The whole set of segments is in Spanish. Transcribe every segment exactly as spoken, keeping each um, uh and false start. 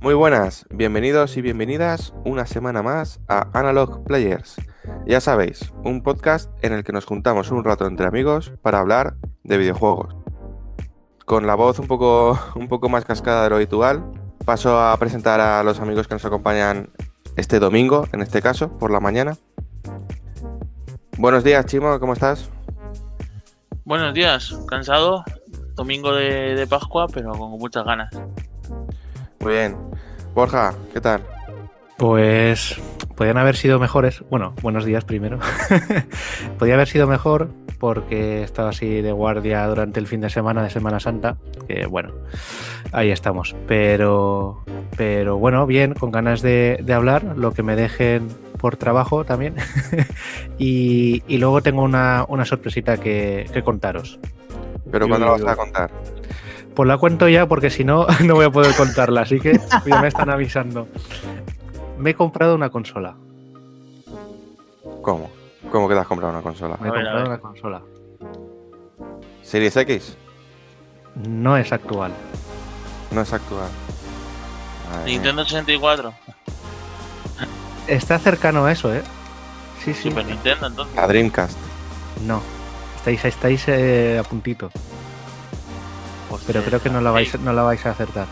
Muy buenas, bienvenidos y bienvenidas una semana más a Analog Players. Ya sabéis, un podcast en el que nos juntamos un rato entre amigos para hablar de videojuegos. Con la voz un poco, un poco más cascada de lo habitual, paso a presentar a los amigos que nos acompañan este domingo, en este caso, por la mañana. Buenos días, Chimo, ¿cómo estás? Buenos días, cansado, domingo de, de Pascua, pero con muchas ganas. Muy bien. Borja, ¿qué tal? Pues podían haber sido mejores. Bueno, buenos días primero. Podía haber sido mejor porque he estado así de guardia durante el fin de semana de Semana Santa. Que bueno, ahí estamos. Pero, pero bueno, bien, con ganas de, de hablar, lo que me dejen por trabajo también. y, y luego tengo una, una sorpresita que, que contaros. ¿Pero cuándo la vas a contar? Pues la cuento ya porque si no, no voy a poder contarla, así que ya me están avisando. Me he comprado una consola. ¿Cómo? ¿Cómo que te has comprado una consola? Me he ver, comprado una consola. ¿Series X? No es actual. No es actual. Ay, Nintendo sesenta y cuatro. Está cercano a eso, ¿eh? Sí, sí. Super Nintendo, entonces. La Dreamcast. No. Estáis, estáis eh, a puntito. Pero creo que no la vais, no la vais a acertar.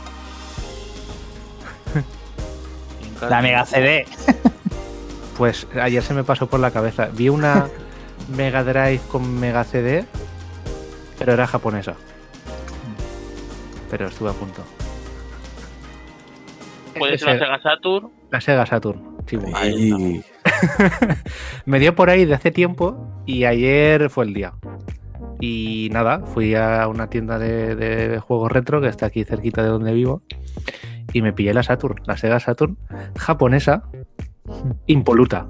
La Mega C D. Pues ayer se me pasó por la cabeza. Vi una Mega Drive con Mega C D, pero era japonesa. Pero estuve a punto. ¿Puede ser la Sega Saturn? La Sega Saturn, sí. Ay. Me dio por ahí de hace tiempo y ayer fue el día. Y nada, fui a una tienda de, de juegos retro que está aquí cerquita de donde vivo y me pillé la Saturn, la Sega Saturn japonesa, impoluta.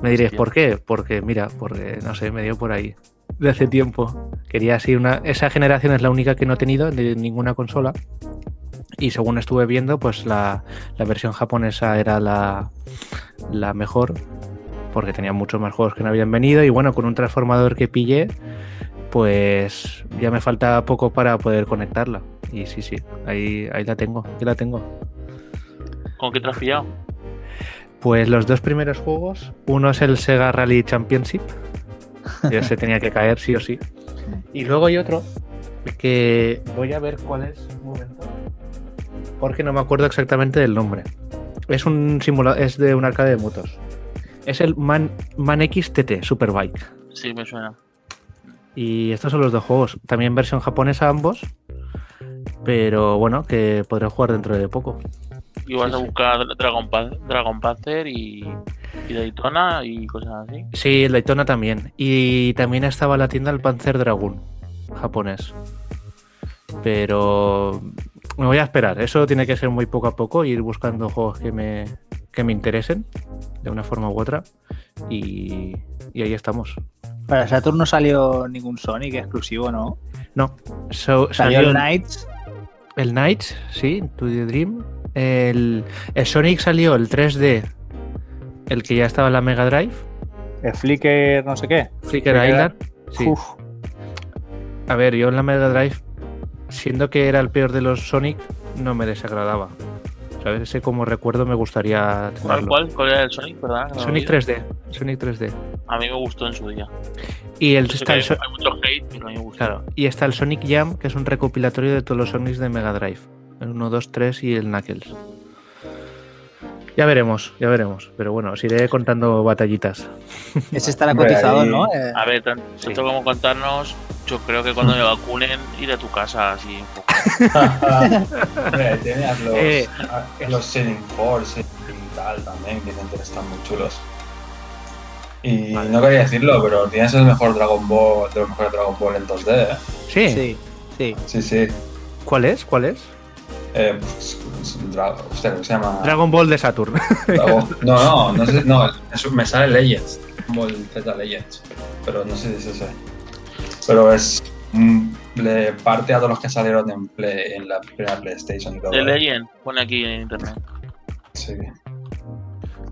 Me diréis, ¿por qué? Porque mira, porque no sé, me dio por ahí de hace tiempo. Quería así una... Esa generación es la única que no he tenido de ninguna consola y según estuve viendo, pues la, la versión japonesa era la, la mejor, porque tenía muchos más juegos que no habían venido y bueno, con un transformador que pillé, pues ya me falta poco para poder conectarla. Y sí, sí, ahí, ahí la tengo, aquí la tengo. ¿Con qué te has pillado? Pues los dos primeros juegos, uno es el Sega Rally Championship, que se tenía que caer sí o sí. Y luego hay otro que voy a ver cuál es, un momento, porque no me acuerdo exactamente del nombre. Es un simula- es de un arcade de motos. Es el Man, Man X T T Superbike. Sí, me suena. Y estos son los dos juegos. También versión japonesa ambos. Pero bueno, que podré jugar dentro de poco. Y vas sí, a buscar sí. Dragon, Dragon Panzer y, y Daytona y cosas así. Sí, el Daytona también. Y también estaba en la tienda el Panzer Dragoon japonés. Pero me voy a esperar. Eso tiene que ser muy poco a poco. Ir buscando juegos que me... que me interesen de una forma u otra y, y ahí estamos. Para Saturn no salió ningún Sonic exclusivo, ¿no? No. So, salió, salió el Knights. El Knights, sí, To The Dream. El, el Sonic salió el tres D, el que ya estaba en la Mega Drive. El Flicker no sé qué. Flicker Island, sí. Uf. A ver, yo en la Mega Drive, siendo que era el peor de los Sonic, no me desagradaba. A ver, ese como recuerdo me gustaría tenerlo. ¿Cuál? ¿Cuál era el Sonic, verdad? No Sonic tres D. Sonic tres D. A mí me gustó en su día. Y el, está el so- hay mucho hate, pero a mí me gusta. Claro. Y está el Sonic Jam, que es un recopilatorio de todos los Sonics de Mega Drive. El uno, dos, tres y el Knuckles. Ya veremos, ya veremos. Pero bueno, os iré contando batallitas. Ese estará cotizado, ¿no? Eh... A ver, tanto sí. como contarnos, yo creo que cuando me vacunen, ir a tu casa así un poco. Hombre, tiene a los, eh, a los Sonic Force y tal también, que te interesan muy chulos. Y vale. No quería decirlo, pero Nier es el mejor Dragon Ball, de los mejores Dragon Ball en dos D, ¿eh? ¿Sí? Sí, sí. Sí, sí. ¿Cuál es? ¿Cuál es? Eh, Dra- usted, se llama... Dragon Ball de Saturn. Dragon... No, no, no, sé, no es, me sale Legends, Dragon Ball Z Legends, pero no sé si es ese. Pero es... le parte a todos los que salieron en, play, en la primera PlayStation y todo. El Legend, pone aquí en internet. Sí.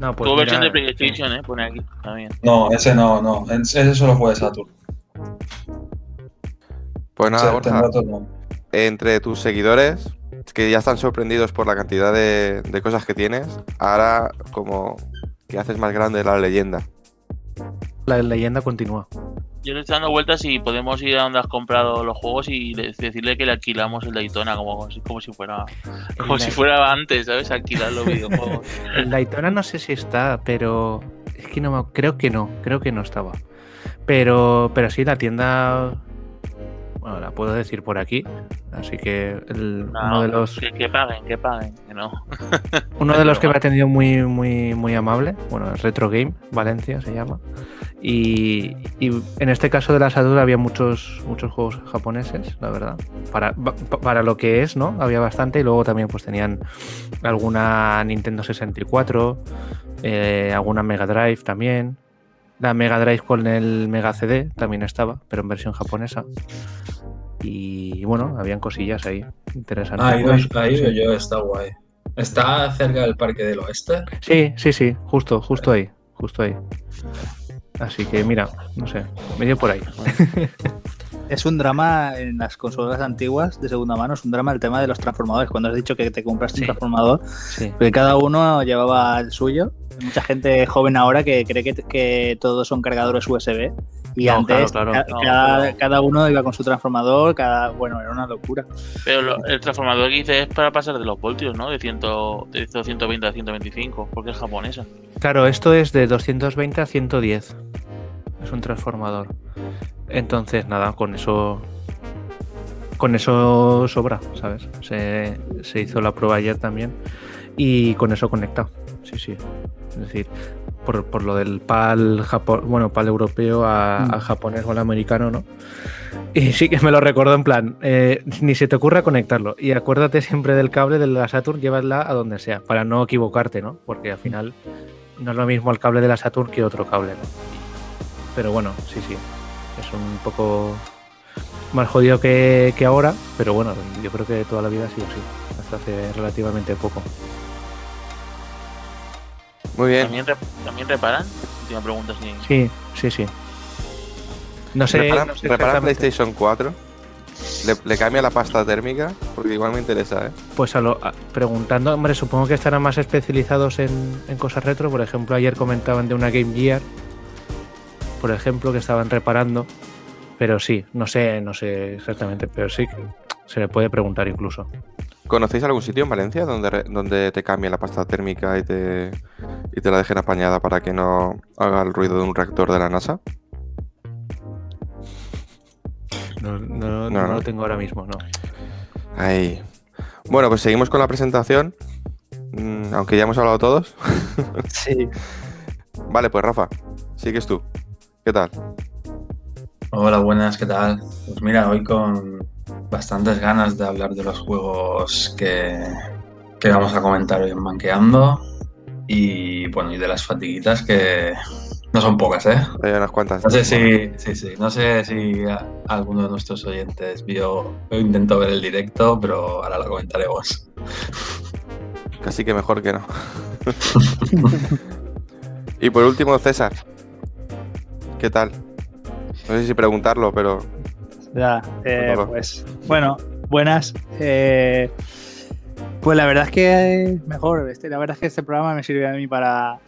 No, pues tu mira, versión de PlayStation, eh, pone aquí también. No, ese no, no, ese solo fue de Saturn. Pues nada, sí, Borja, entre tus seguidores, que ya están sorprendidos por la cantidad de, de cosas que tienes, ahora como que haces más grande la leyenda. La leyenda continúa. Yo le estoy dando vueltas si podemos ir a donde has comprado los juegos y decirle que le alquilamos el Daytona como, como si fuera como si fuera antes, ¿sabes? Alquilar los videojuegos. El Daytona no sé si está, pero es que no creo que no, creo que no estaba. Pero pero sí la tienda, bueno, la puedo decir por aquí, así que el, no, uno de los que, que paguen, que paguen, que no. Uno de los que me ha atendido muy muy muy amable, bueno, es Retro Game Valencia se llama. Y, y en este caso de la Saturn había muchos muchos juegos japoneses, la verdad, para, para lo que es, ¿no? Había bastante y luego también pues tenían alguna Nintendo sesenta y cuatro, eh, alguna Mega Drive también. La Mega Drive con el Mega C D también estaba, pero en versión japonesa. Y bueno, habían cosillas ahí interesantes. Ah, ahí, ahí yo, está guay. ¿Está cerca del Parque del Oeste? Sí, sí, sí, justo, justo ahí, justo ahí. Así que mira, no sé, me dio por ahí. Es un drama en las consolas antiguas de segunda mano, es un drama el tema de los transformadores. Cuando has dicho que te compraste sí. un transformador, sí. porque cada uno llevaba el suyo. Mucha gente joven ahora que cree que, que todos son cargadores U S B y no, antes claro, claro, cada, no, pero... cada uno iba con su transformador, cada bueno, era una locura. Pero lo, el transformador que hice es para pasar de los voltios, ¿no? De, cien, de doscientos veinte a ciento veinticinco, porque es japonesa. Claro, esto es de doscientos veinte a ciento diez. Es un transformador. Entonces, nada, con eso con eso sobra, ¿sabes? Se, se hizo la prueba ayer también y con eso conecta. Sí, sí. Es decir, por, por lo del PAL Japón, bueno, PAL europeo a, mm. a japonés o al americano, ¿no? Y sí que me lo recuerdo en plan, eh, ni se te ocurra conectarlo. Y acuérdate siempre del cable de la Saturn, llévala a donde sea, para no equivocarte, ¿no? Porque al final no es lo mismo el cable de la Saturn que otro cable, ¿no? Pero bueno, sí, sí. Es un poco más jodido que, que ahora, pero bueno, yo creo que toda la vida ha sido así, hasta hace relativamente poco. Muy bien. ¿También, ¿también reparan? Última pregunta, sí. Sí, sí, sí. No sé. ¿Reparan, no sé ¿reparan PlayStation cuatro? ¿Le, ¿Le cambia la pasta térmica? Porque igual me interesa, ¿eh? Pues a lo, a, preguntando, hombre, supongo que estarán más especializados en, en cosas retro. Por ejemplo, ayer comentaban de una Game Gear, por ejemplo, que estaban reparando, pero sí, no sé, no sé exactamente, pero sí que se le puede preguntar incluso. ¿Conocéis algún sitio en Valencia donde, donde te cambien la pasta térmica y te, y te la dejen apañada para que no haga el ruido de un reactor de la NASA? No, no, no, no, no lo tengo ahora mismo, no. Ahí. Bueno, pues seguimos con la presentación, aunque ya hemos hablado todos. Sí. Vale, pues Rafa, sigues tú. ¿Qué tal? Hola, buenas, ¿qué tal? Pues mira, hoy con bastantes ganas de hablar de los juegos que, que vamos a comentar hoy en Manqueando y bueno, y de las fatiguitas que no son pocas, ¿eh? Hay unas cuantas. No sé si, sí, sí, no sé si alguno de nuestros oyentes vio o intentó ver el directo, pero ahora lo comentaremos. Casi que mejor que no. Y por último, César. ¿Qué tal? No sé si preguntarlo, pero... Ya, eh, pues... Bueno, buenas. Eh, pues la verdad es que... Mejor, este, la verdad es que este programa me sirve a mí para,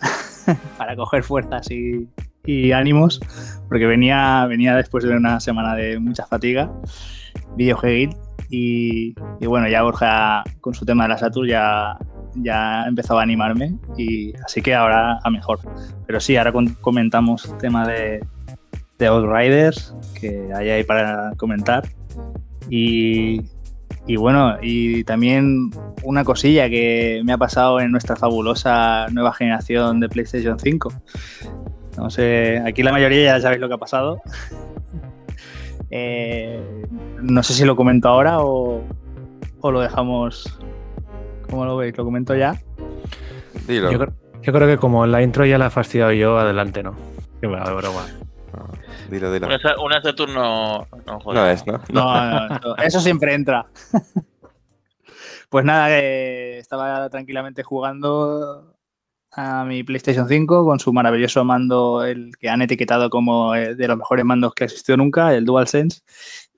para coger fuerzas y, y ánimos, porque venía, venía después de una semana de mucha fatiga, videojueguil, y, y bueno, ya Borja, con su tema de la Saturn, ya... ya empezaba a animarme y así que ahora a mejor, pero sí, ahora con, comentamos el tema de, de Outriders que hay ahí para comentar y, y bueno, y también una cosilla que me ha pasado en nuestra fabulosa nueva generación de PlayStation cinco Entonces, aquí la mayoría ya sabéis lo que ha pasado. eh, no sé si lo comento ahora o, o lo dejamos... ¿Cómo lo veis? ¿Lo comento ya? Dilo. Yo, yo creo que como la intro ya la he fastidiado yo, adelante, ¿no? Qué broma, broma. No, dilo, dilo. Una Saturno... No, joder, no es, ¿no? No, no, no, no. Eso siempre entra. Pues nada, eh, estaba tranquilamente jugando a mi PlayStation cinco con su maravilloso mando, el que han etiquetado como de los mejores mandos que ha existido nunca, el DualSense,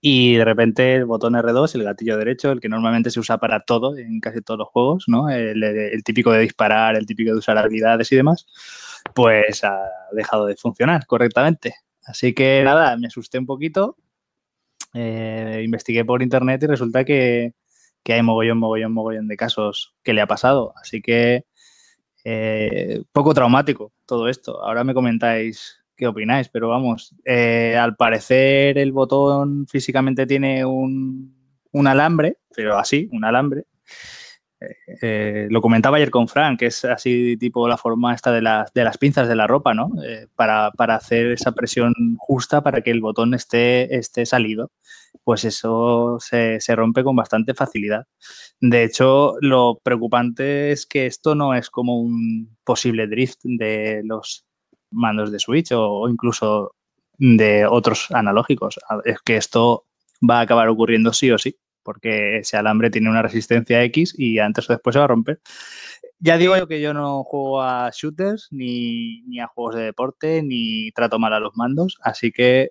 y de repente el botón erre dos, el gatillo derecho, el que normalmente se usa para todo, en casi todos los juegos, ¿no? El, el típico de disparar, el típico de usar habilidades y demás, pues ha dejado de funcionar correctamente. Así que nada, me asusté un poquito, eh, investigué por internet y resulta que, que hay mogollón, mogollón, mogollón de casos que le ha pasado. Así que eh, poco traumático todo esto. Ahora me comentáis qué opináis, pero vamos, eh, al parecer el botón físicamente tiene un, un alambre, pero así, un alambre. Eh, eh, lo comentaba ayer con Fran, que es así tipo la forma esta de las, de las pinzas de la ropa, ¿no? Eh, para, para hacer esa presión justa para que el botón esté, esté salido. Pues eso se, se rompe con bastante facilidad. De hecho, lo preocupante es que esto no es como un posible drift de los mandos de Switch o, o incluso de otros analógicos. Es que esto va a acabar ocurriendo sí o sí, porque ese alambre tiene una resistencia X y antes o después se va a romper. Ya digo yo que yo no juego a shooters, ni, ni a juegos de deporte, ni trato mal a los mandos, así que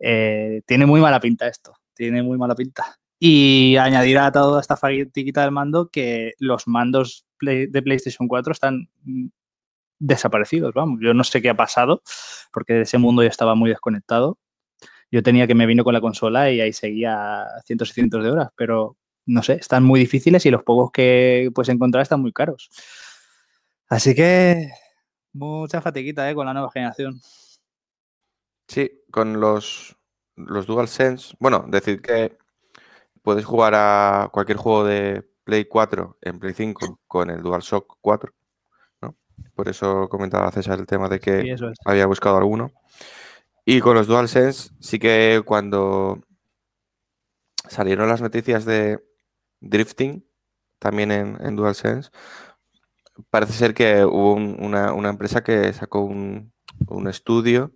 eh, tiene muy mala pinta esto, tiene muy mala pinta. Y añadir a toda esta fatiquita del mando que los mandos play, de PlayStation cuatro están desaparecidos, vamos. Yo no sé qué ha pasado, porque de ese mundo ya estaba muy desconectado. Yo tenía que me vino con la consola y ahí seguía cientos y cientos de horas, pero no sé, están muy difíciles y los pocos que puedes encontrar están muy caros. Así que mucha fatiguita, ¿eh? Con la nueva generación. Sí, con los, los DualSense. Bueno, decir que puedes jugar a cualquier juego de Play cuatro en Play cinco con el DualShock cuatro, ¿no? Por eso comentaba César el tema de que sí, eso es. Había buscado alguno. Y con los DualSense sí que cuando salieron las noticias de drifting, también en, en DualSense, parece ser que hubo un, una, una empresa que sacó un, un estudio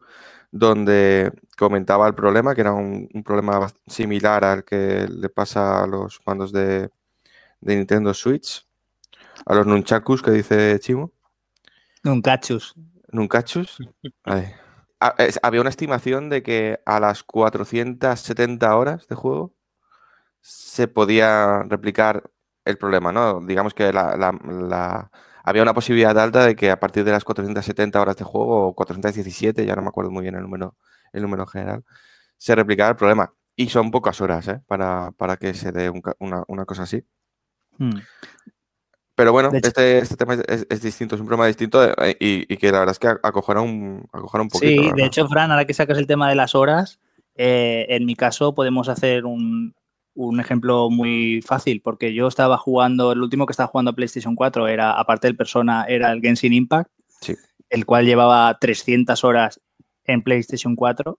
donde comentaba el problema, que era un, un problema similar al que le pasa a los mandos de, de Nintendo Switch, a los nunchakus que dice Chimo. Nuncachus. Nuncachus. Ahí. Había una estimación de que a las cuatrocientas setenta horas de juego se podía replicar el problema, ¿no? Digamos que la, la, la... había una posibilidad alta de que a partir de las cuatrocientas setenta horas de juego, o cuatrocientas diecisiete, ya no me acuerdo muy bien el número, el número general, se replicara el problema. Y son pocas horas, ¿eh? Para, para que se dé un, una, una cosa así. Hmm. Pero bueno, este, este tema es, es, es distinto, es un problema distinto y, y que la verdad es que acogerá un, acogerá un poquito. Sí, de hecho, Fran, ahora que sacas el tema de las horas, eh, en mi caso podemos hacer un, un ejemplo muy fácil, porque yo estaba jugando, el último que estaba jugando a PlayStation cuatro era, aparte del Persona, era el Genshin Impact, sí. El cual llevaba trescientas horas en PlayStation cuatro.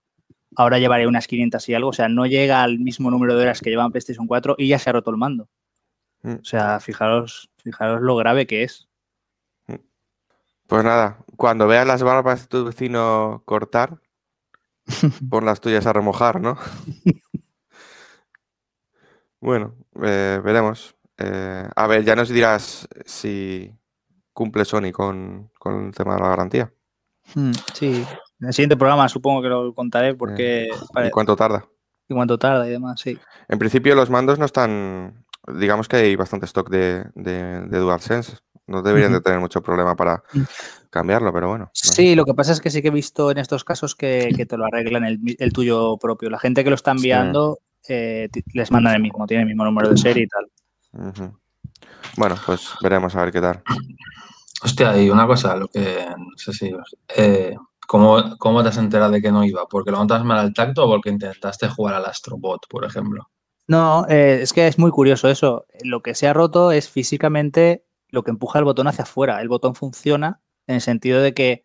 Ahora llevaré unas quinientas y algo, o sea, no llega al mismo número de horas que llevaba en PlayStation cuatro y ya se ha roto el mando. O sea, fijaros, fijaros lo grave que es. Pues nada, cuando veas las barbas de tu vecino cortar, pon las tuyas a remojar, ¿no? Bueno, eh, veremos. Eh, a ver, ya nos dirás si cumple Sony con, con el tema de la garantía. Sí, en el siguiente programa supongo que lo contaré porque... Eh, ¿Y cuánto tarda? ¿Y cuánto tarda y demás? Sí. En principio los mandos no están... Digamos que hay bastante stock de, de, de DualSense. No deberían de tener mucho problema para cambiarlo, pero bueno. No. Sí, lo que pasa es que sí que he visto en estos casos que, que te lo arreglan el, el tuyo propio. La gente que lo está enviando sí. eh, les mandan el mismo, tiene el mismo número de serie y tal. Uh-huh. Bueno, pues veremos a ver qué tal. Hostia, y una cosa, lo que no sé si... Eh, ¿cómo, ¿Cómo te has enterado de que no iba? ¿Porque lo notas mal al tacto o porque intentaste jugar al Astrobot, por ejemplo? No, eh, es que es muy curioso eso. Lo que se ha roto es físicamente lo que empuja el botón hacia afuera. El botón funciona en el sentido de que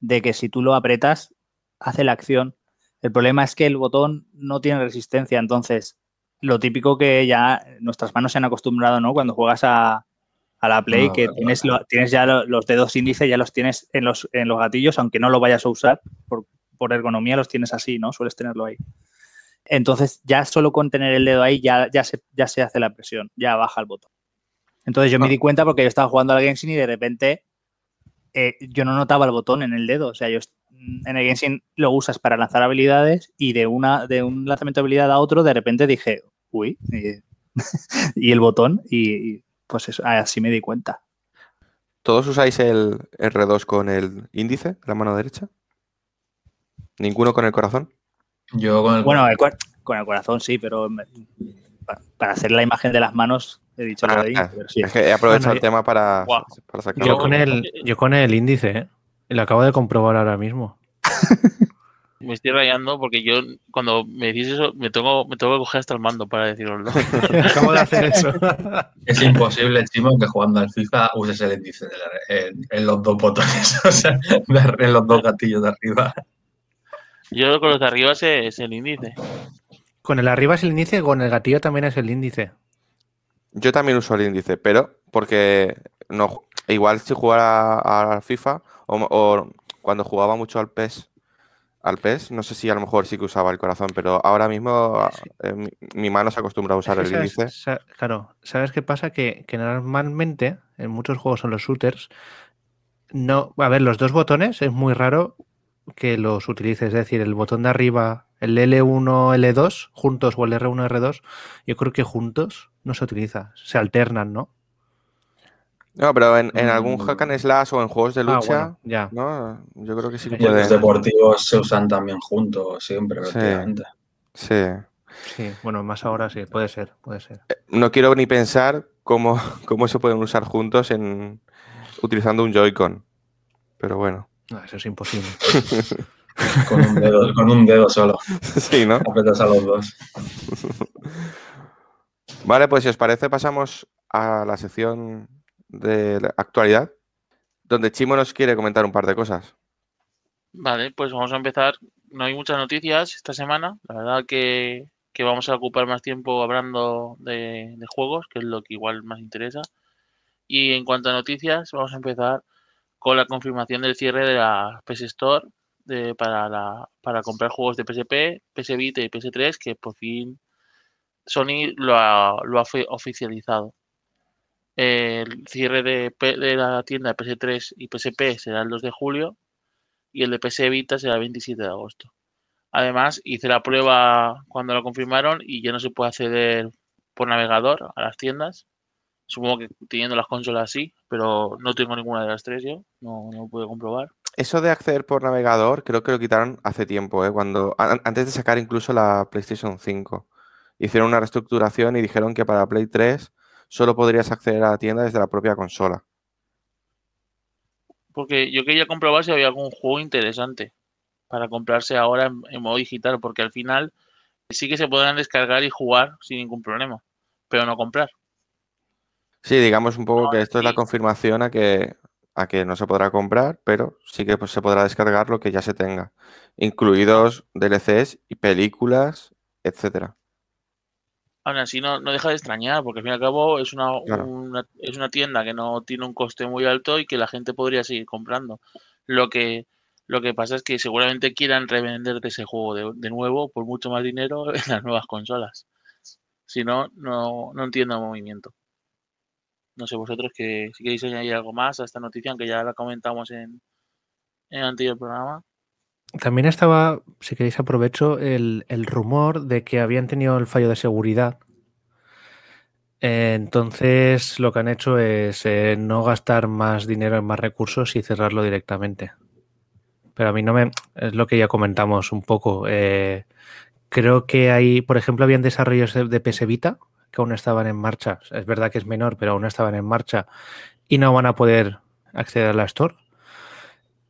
de que si tú lo apretas, hace la acción. El problema es que el botón no tiene resistencia, entonces lo típico que ya nuestras manos se han acostumbrado, ¿no? Cuando juegas a, a la Play, ah, que claro, tienes, claro. Lo, tienes ya lo, los dedos índice, ya los tienes en los, en los gatillos, aunque no lo vayas a usar, por, por ergonomía los tienes así, ¿no? Sueles tenerlo ahí. Entonces, ya solo con tener el dedo ahí ya, ya, se, ya se hace la presión, ya baja el botón. Entonces, yo ah. me di cuenta porque yo estaba jugando al Genshin y de repente eh, yo no notaba el botón en el dedo. O sea, yo en el Genshin lo usas para lanzar habilidades y de, una, de un lanzamiento de habilidad a otro, de repente dije, uy, y, y el botón, y, y pues eso, así me di cuenta. ¿Todos usáis el erre dos con el índice, la mano derecha? ¿Ninguno con el corazón? Yo con el... Bueno, el cor- con el corazón sí, pero me, pa- para hacer la imagen de las manos he dicho ah, lo de ahí. Sí. Es que he aprovechado bueno, el yo, tema para, wow. para sacarlo. Yo con el, yo con el índice, ¿eh? Lo acabo de comprobar ahora mismo. Me estoy rayando porque yo, cuando me decís eso, me tengo, me tengo que coger hasta el mando para decirlo. Acabo de hacer eso. Es imposible, Chimo, que jugando al FIFA uses el índice de la, en, en los dos botones, o sea, en los dos gatillos de arriba. Yo con los de arriba es el índice. Con el arriba es el índice, con el gatillo también es el índice. Yo también uso el índice, pero porque no igual si jugara a FIFA o, o cuando jugaba mucho al P E S, al P E S, no sé si a lo mejor sí que usaba el corazón, pero ahora mismo sí. eh, mi, mi mano se acostumbra a usar es que el sabes, índice. Sa- claro, ¿sabes qué pasa? Que, que normalmente en muchos juegos son los shooters. No, a ver, los dos botones es muy raro que los utilices, es decir, el botón de arriba, el ele uno, ele dos juntos o el erre uno, erre dos, yo creo que juntos no se utiliza, se alternan, ¿no? No, pero en, en algún hack and slash o en juegos de lucha, ah, bueno, ya. ¿no? Yo creo que sí que puede. Los deportivos se usan también juntos siempre, prácticamente. Sí. Sí, bueno, más ahora sí, puede ser, puede ser. No quiero ni pensar cómo, cómo se pueden usar juntos en utilizando un Joy-Con, pero bueno. No, eso es imposible. Con un dedo, con un dedo solo. Sí, ¿no? Apretas a los dos. Vale, pues si os parece pasamos a la sección de la actualidad, donde Chimo nos quiere comentar un par de cosas. Vale, pues vamos a empezar. No hay muchas noticias esta semana. La verdad que, que vamos a ocupar más tiempo hablando de, de juegos, que es lo que igual más interesa. Y en cuanto a noticias, vamos a empezar con la confirmación del cierre de la P S Store de, para, la, para comprar juegos de P S P, P S Vita y P S tres, que por fin Sony lo ha, lo ha oficializado. El cierre de, de la tienda de P S tres y P S P será el dos de julio y el de P S Vita será el veintisiete de agosto. Además, hice la prueba cuando lo confirmaron y ya no se puede acceder por navegador a las tiendas. Supongo que teniendo las consolas sí, pero no tengo ninguna de las tres yo, no, no pude comprobar. Eso de acceder por navegador creo que lo quitaron hace tiempo, ¿eh? Cuando a, antes de sacar incluso la PlayStation cinco. Hicieron una reestructuración y dijeron que para Play tres solo podrías acceder a la tienda desde la propia consola. Porque yo quería comprobar si había algún juego interesante para comprarse ahora en, en modo digital, porque al final sí que se podrán descargar y jugar sin ningún problema, pero no comprar. Sí, digamos un poco no, que esto sí. Es la confirmación a que, a que no se podrá comprar, pero sí que pues, se podrá descargar lo que ya se tenga, incluidos D L Cs y películas, etcétera. Aún así no, no deja de extrañar, porque al fin y al cabo es una, claro. una, es una tienda que no tiene un coste muy alto y que la gente podría seguir comprando. Lo que, lo que pasa es que seguramente quieran revenderte ese juego de, de nuevo por mucho más dinero en las nuevas consolas. Si no, no, no entiendo el movimiento. No sé vosotros que si queréis añadir algo más a esta noticia, aunque ya la comentamos en, en el anterior programa. También estaba, si queréis aprovecho, el, el rumor de que habían tenido el fallo de seguridad. Eh, entonces lo que han hecho es eh, no gastar más dinero en más recursos y cerrarlo directamente. Pero a mí no me... Es lo que ya comentamos un poco. Eh, creo que hay, por ejemplo, habían desarrollos de, de P S Vita que aún estaban en marcha. Es verdad que es menor, pero aún estaban en marcha y no van a poder acceder a la Store.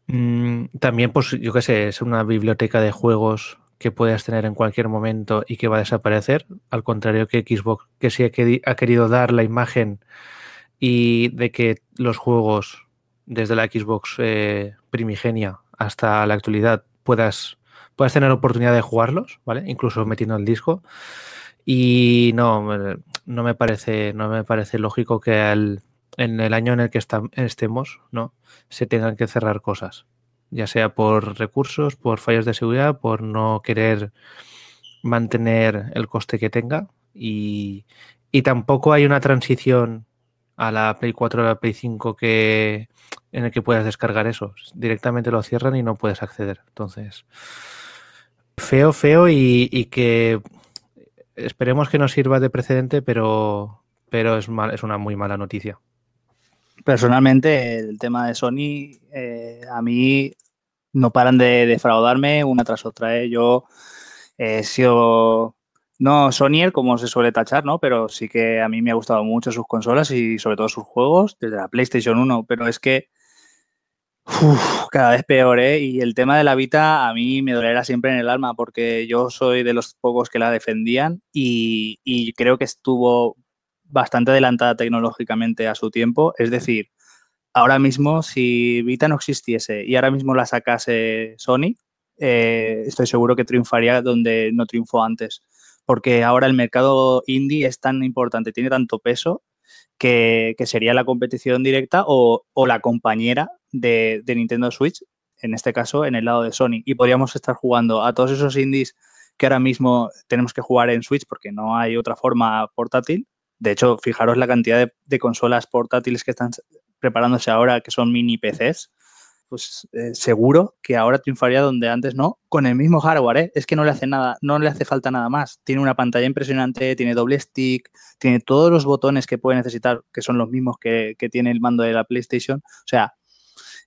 Mm, también, pues, yo qué sé, es una biblioteca de juegos que puedes tener en cualquier momento y que va a desaparecer, al contrario que Xbox, que sí ha querido dar la imagen y de que los juegos desde la Xbox eh, primigenia hasta la actualidad puedas, puedas tener oportunidad de jugarlos, ¿vale? Incluso metiendo el disco. Y no, no me parece, no me parece lógico que al, en el año en el que está, estemos, ¿no?, se tengan que cerrar cosas, ya sea por recursos, por fallos de seguridad, por no querer mantener el coste que tenga. Y, y tampoco hay una transición a la Play cuatro o a la Play cinco que, en el que puedas descargar eso. Directamente lo cierran y no puedes acceder. Entonces, feo, feo y, y que esperemos que no sirva de precedente, pero, pero es, mal, es una muy mala noticia. Personalmente, el tema de Sony, eh, a mí no paran de defraudarme una tras otra. ¿eh? Yo he sido... No, Sonyer, como se suele tachar, ¿no? Pero sí que a mí me ha gustado mucho sus consolas y sobre todo sus juegos, desde la PlayStation uno, pero es que uf, cada vez peor, ¿eh? Y el tema de la Vita a mí me dolerá siempre en el alma porque yo soy de los pocos que la defendían y, y creo que estuvo bastante adelantada tecnológicamente a su tiempo. Es decir, ahora mismo si Vita no existiese y ahora mismo la sacase Sony, eh, estoy seguro que triunfaría donde no triunfó antes. Porque ahora el mercado indie es tan importante, tiene tanto peso que, que sería la competición directa o, o la compañera de, de Nintendo Switch, en este caso en el lado de Sony. Y podríamos estar jugando a todos esos indies que ahora mismo tenemos que jugar en Switch porque no hay otra forma portátil. De hecho, fijaros la cantidad de, de consolas portátiles que están preparándose ahora, que son mini P Cs. Pues eh, seguro que ahora triunfaría donde antes no, con el mismo hardware, ¿eh? Es que no le hace nada, no le hace falta nada más. Tiene una pantalla impresionante, tiene doble stick, tiene todos los botones que puede necesitar, que son los mismos que, que tiene el mando de la PlayStation. O sea,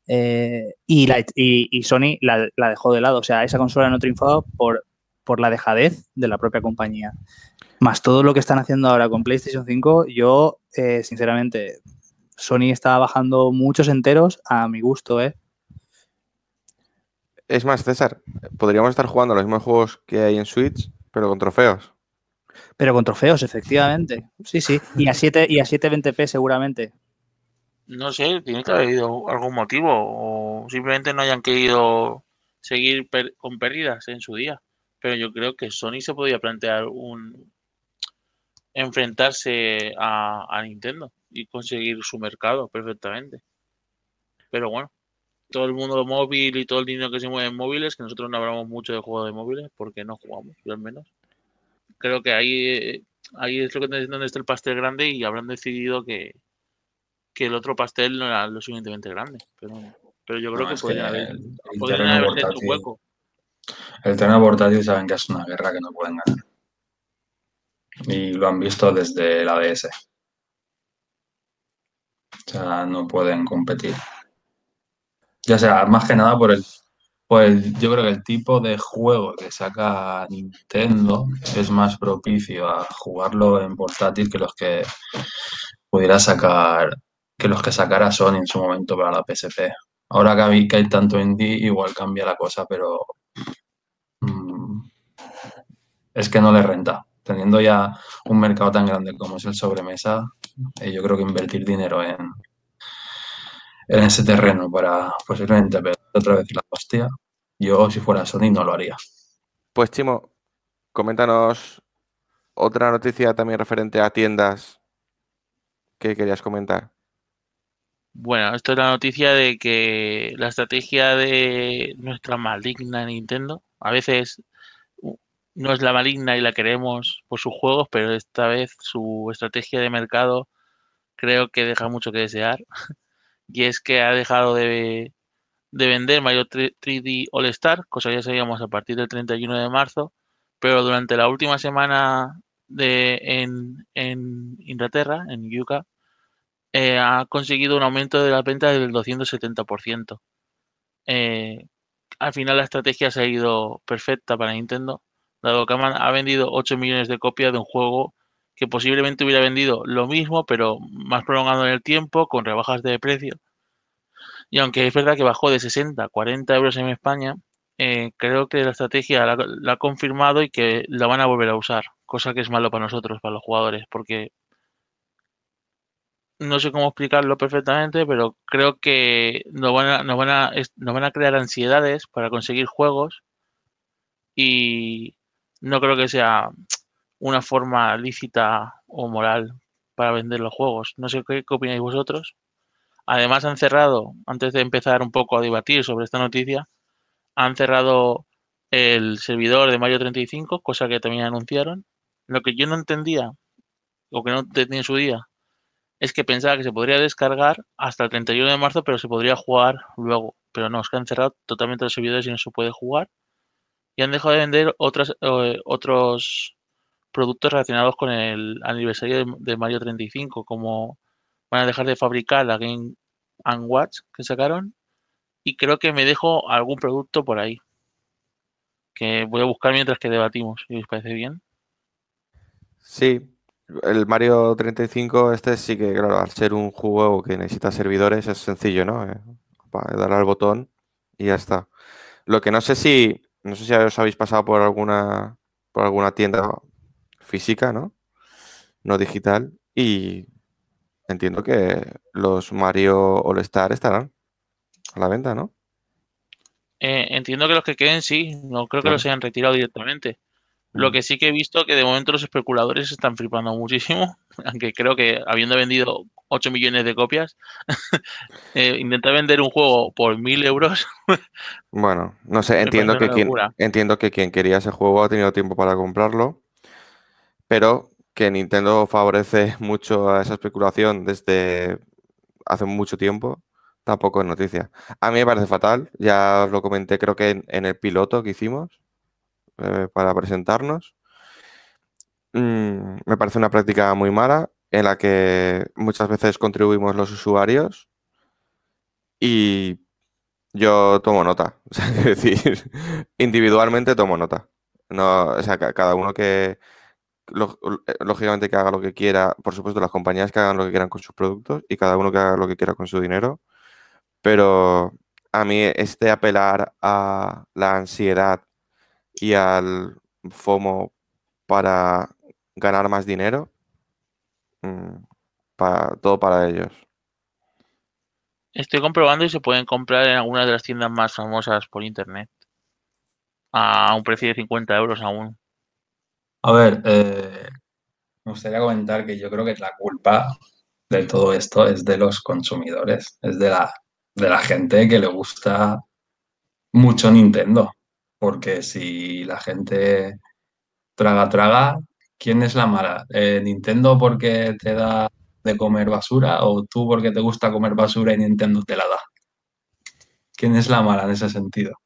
eh, y, la, y, y Sony la, la dejó de lado. O sea, esa consola no ha triunfado por, por la dejadez de la propia compañía. Más todo lo que están haciendo ahora con PlayStation cinco, yo, eh, sinceramente, Sony está bajando muchos enteros a mi gusto, ¿eh? Es más, César, podríamos estar jugando los mismos juegos que hay en Switch, pero con trofeos. Pero con trofeos, efectivamente. Sí, sí. Y a siete, y a setecientos veinte p seguramente. No sé, tiene que haber habido algún motivo. O simplemente no hayan querido seguir per- con pérdidas en su día. Pero yo creo que Sony se podía plantear un enfrentarse a, a Nintendo y conseguir su mercado perfectamente. Pero bueno. Todo el mundo móvil y todo el dinero que se mueve en móviles, que nosotros no hablamos mucho de juegos de móviles porque no jugamos, yo al menos. Creo que ahí, ahí es lo que, donde está el pastel grande y habrán decidido que, que el otro pastel no era lo suficientemente grande. Pero, pero yo creo no, que podrían haber hecho un hueco. El terreno portátil saben que es una guerra que no pueden ganar. Y lo han visto desde la D S. O sea, no pueden competir. Ya sea, más que nada por el, por el, yo creo que el tipo de juego que saca Nintendo es más propicio a jugarlo en portátil que los que pudiera sacar, que los que sacara Sony en su momento para la P S P. Ahora que hay, que hay tanto indie, igual cambia la cosa, pero mmm, es que no les renta. Teniendo ya un mercado tan grande como es el sobremesa, eh, yo creo que invertir dinero en... en ese terreno para posiblemente ver otra vez la hostia, yo si fuera Sony no lo haría. Pues Chimo, coméntanos otra noticia también referente a tiendas que querías comentar. Bueno, esto es la noticia de que la estrategia de nuestra maligna Nintendo, a veces no es la maligna y la queremos por sus juegos, pero esta vez su estrategia de mercado creo que deja mucho que desear. Y es que ha dejado de, de vender Mario tres D All-Star, cosa que ya sabíamos a partir del treinta y uno de marzo, pero durante la última semana de en, en Inglaterra, en U K, eh, ha conseguido un aumento de la venta del doscientos setenta por ciento. Eh, al final la estrategia se ha ido perfecta para Nintendo, dado que ha vendido ocho millones de copias de un juego que posiblemente hubiera vendido lo mismo, pero más prolongado en el tiempo, con rebajas de precio. Y aunque es verdad que bajó de sesenta a cuarenta euros en España, eh, creo que la estrategia la, la ha confirmado y que la van a volver a usar, cosa que es malo para nosotros, para los jugadores, porque no sé cómo explicarlo perfectamente, pero creo que nos van a, nos van a, nos van a crear ansiedades para conseguir juegos y no creo que sea una forma lícita o moral para vender los juegos. No sé qué, qué opináis vosotros. Además han cerrado, antes de empezar un poco a debatir sobre esta noticia, han cerrado el servidor de Mario treinta y cinco, cosa que también anunciaron. Lo que yo no entendía, o que no tenía en su día, es que pensaba que se podría descargar hasta el treinta y uno de marzo, pero se podría jugar luego. Pero no, es que han cerrado totalmente los servidores y no se puede jugar. Y han dejado de vender otras, eh, otros productos relacionados con el aniversario de, de Mario treinta y cinco, como van a dejar de fabricar la Game and Watch que sacaron. Y creo que me dejo algún producto por ahí, que voy a buscar mientras que debatimos. ¿Os parece bien? Sí. El Mario treinta y cinco este sí que, claro, al ser un juego que necesita servidores es sencillo, ¿no? Eh, darle al botón y ya está. Lo que no sé si, no sé si os habéis pasado por alguna por alguna tienda física, ¿no? No digital, y entiendo que los Mario All Star estarán a la venta, ¿no? Eh, entiendo que los que queden sí, no creo que claro. Los hayan retirado directamente. Lo que sí que he visto que de momento los especuladores están flipando muchísimo, aunque creo que habiendo vendido ocho millones de copias, eh, intentar vender un juego por mil euros. Bueno, no sé, entiendo que, quien, entiendo que quien quería ese juego ha tenido tiempo para comprarlo, pero que Nintendo favorece mucho a esa especulación desde hace mucho tiempo, tampoco es noticia. A mí me parece fatal, ya os lo comenté creo que en, en el piloto que hicimos, para presentarnos. Mm, me parece una práctica muy mala en la que muchas veces contribuimos los usuarios y yo tomo nota. O sea, es decir, individualmente tomo nota. No, o sea, cada uno que lo, lógicamente que haga lo que quiera, por supuesto las compañías que hagan lo que quieran con sus productos y cada uno que haga lo que quiera con su dinero, pero a mí este apelar a la ansiedad y al FOMO para ganar más dinero, para todo para ellos. Estoy comprobando y se pueden comprar en algunas de las tiendas más famosas por internet a un precio de cincuenta euros aún. A ver, eh, me gustaría comentar que yo creo que la culpa de todo esto es de los consumidores, es de la, de la gente que le gusta mucho Nintendo. Porque si la gente traga, traga, ¿quién es la mala? Eh, ¿Nintendo porque te da de comer basura o tú porque te gusta comer basura y Nintendo te la da? ¿Quién es la mala en ese sentido?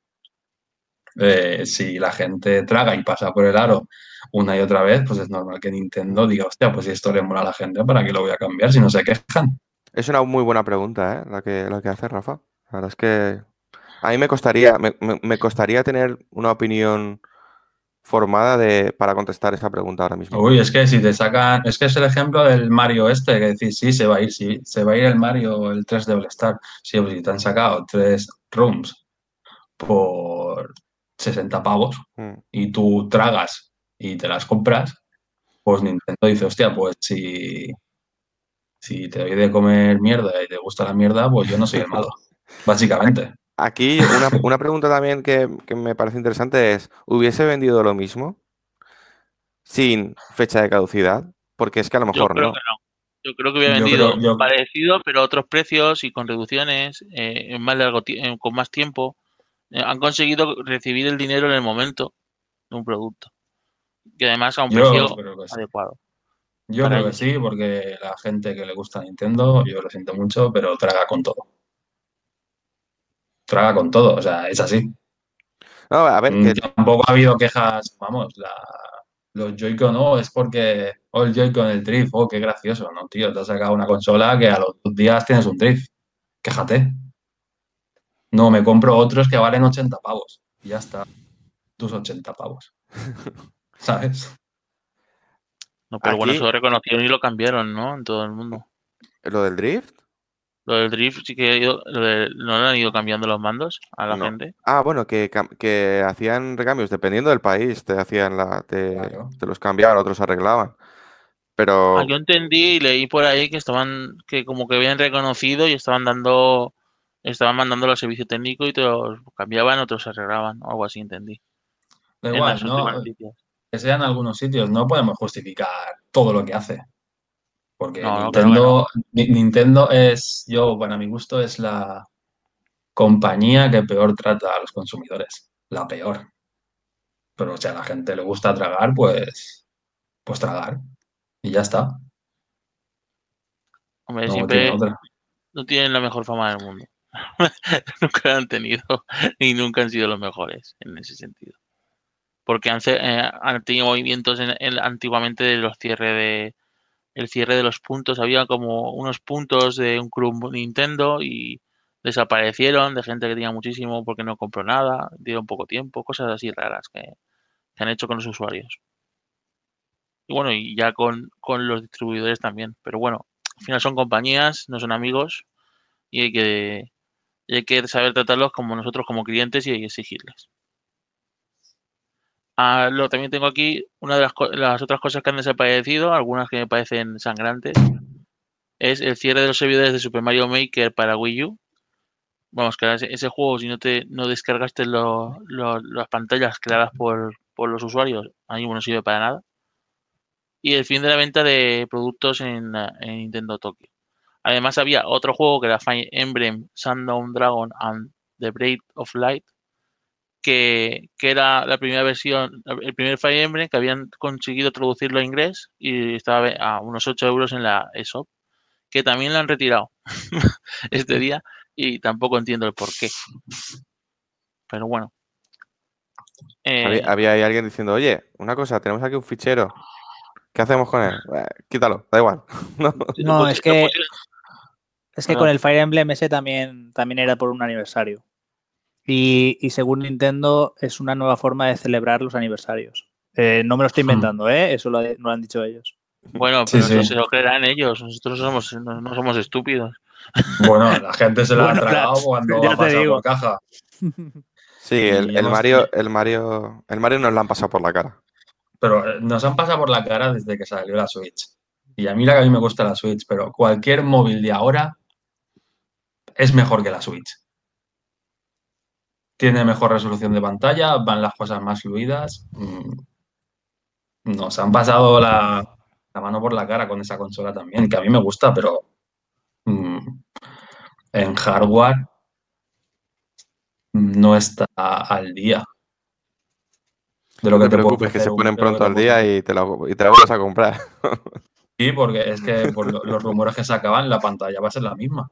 Eh, si la gente traga y pasa por el aro una y otra vez, pues es normal que Nintendo diga, hostia, pues si esto le mola a la gente, ¿para qué lo voy a cambiar si no se quejan? Es una muy buena pregunta, ¿eh? La que, la que hace Rafa. La verdad es que... A mí me costaría, me, me costaría tener una opinión formada de, para contestar esa pregunta ahora mismo. Uy, es que si te sacan... Es que es el ejemplo del Mario este, que decís, sí, se va a ir, sí, se va a ir el Mario, el tres de All Star. Sí, pues si te han sacado tres rooms por sesenta pavos mm. y tú tragas y te las compras, pues Nintendo dice, hostia, pues si, si te doy de comer mierda y te gusta la mierda, pues yo no soy el malo, básicamente. Aquí una, una pregunta también que, que me parece interesante es, ¿hubiese vendido lo mismo sin fecha de caducidad? Porque es que a lo mejor yo creo no. Que no. Yo creo que hubiera vendido yo creo, yo... parecido, pero a otros precios y con reducciones, eh, más largo, eh, con más tiempo. Eh, han conseguido recibir el dinero en el momento de un producto. Y además a un yo precio adecuado. Sí. Yo creo ellos. Que sí, porque la gente que le gusta Nintendo, yo lo siento mucho, pero traga con todo. Traga con todo, o sea, es así. No, a ver, que... Tampoco ha habido quejas, vamos, la... los Joy-Con, no, es porque, oh, el Joy-Con, el drift, oh, qué gracioso, no, tío, te has sacado una consola que a los dos días tienes un drift, quéjate. No, me compro otros que valen ochenta pavos, y ya está, tus ochenta pavos, ¿sabes? No, pero aquí... bueno, eso lo reconocieron y lo cambiaron, ¿no? En todo el mundo. ¿Lo del drift? Lo del drift sí que ido, lo de, no le han ido cambiando los mandos a la no. gente. Ah, bueno, que, que hacían recambios dependiendo del país, te hacían la, te, claro. te los cambiaban, otros arreglaban. Pero... Ah, yo entendí y leí por ahí que estaban, que como que habían reconocido y estaban dando, estaban mandando al servicio técnico y te los cambiaban, otros se arreglaban, o algo así entendí. Da en igual, ¿no? Que sean algunos sitios, no podemos justificar todo lo que hace. Porque no, Nintendo, bueno. Nintendo es, yo, bueno, a mi gusto, es la compañía que peor trata a los consumidores. La peor. Pero si a la gente le gusta tragar, pues, pues tragar. Y ya está. Hombre, no siempre tiene no tienen la mejor fama del mundo. Nunca la han tenido y nunca han sido los mejores en ese sentido. Porque han, eh, han tenido movimientos en, en, antiguamente de los cierre de el cierre de los puntos. Había como unos puntos de un club Nintendo y desaparecieron de gente que tenía muchísimo porque no compró nada, dieron poco tiempo, cosas así raras que, que han hecho con los usuarios. Y bueno, y ya con, con los distribuidores también. Pero bueno, al final son compañías, no son amigos y hay que, y hay que saber tratarlos como nosotros, como clientes, y hay que exigirles. Ah, lo, también tengo aquí una de las, las otras cosas que han desaparecido, algunas que me parecen sangrantes, es el cierre de los servidores de Super Mario Maker para Wii U. Vamos, que ese, ese juego, si no te no descargaste lo, lo, las pantallas creadas por, por los usuarios, a mí no sirve para nada. Y el fin de la venta de productos en, en Nintendo Tokio. Además, había otro juego que era Fire Emblem, Sundown Dragon and the Blade of Light, que, que era la primera versión, el primer Fire Emblem que habían conseguido traducirlo a inglés y estaba a unos ocho euros en la eShop, que también lo han retirado este día y tampoco entiendo el porqué. Pero bueno. Eh, había, había ahí alguien diciendo, oye, una cosa, tenemos aquí un fichero. ¿Qué hacemos con él? Eh, quítalo, da igual. No, no es que es que con el Fire Emblem ese también, también era por un aniversario. Y, y según Nintendo, es una nueva forma de celebrar los aniversarios. Eh, no me lo estoy inventando, ¿eh? Eso lo, lo han dicho ellos. Bueno, pero sí, sí. Se lo creerán ellos. Nosotros somos, no, no somos estúpidos. Bueno, la gente se la bueno, ha tragado la, cuando ha pasado por caja. Sí, el, el, Mario, el, Mario, el Mario nos lo han pasado por la cara. Pero nos han pasado por la cara desde que salió la Switch. Y a mí la que a mí me gusta la Switch, pero cualquier móvil de ahora es mejor que la Switch. Tiene mejor resolución de pantalla, van las cosas más fluidas. Nos han pasado la, la mano por la cara con esa consola también, que a mí me gusta, pero en hardware no está al día. De lo no que te, te preocupes, que se ponen un... pronto al día y te la vuelves a comprar. Sí, porque es que por los rumores que sacaban, la pantalla va a ser la misma.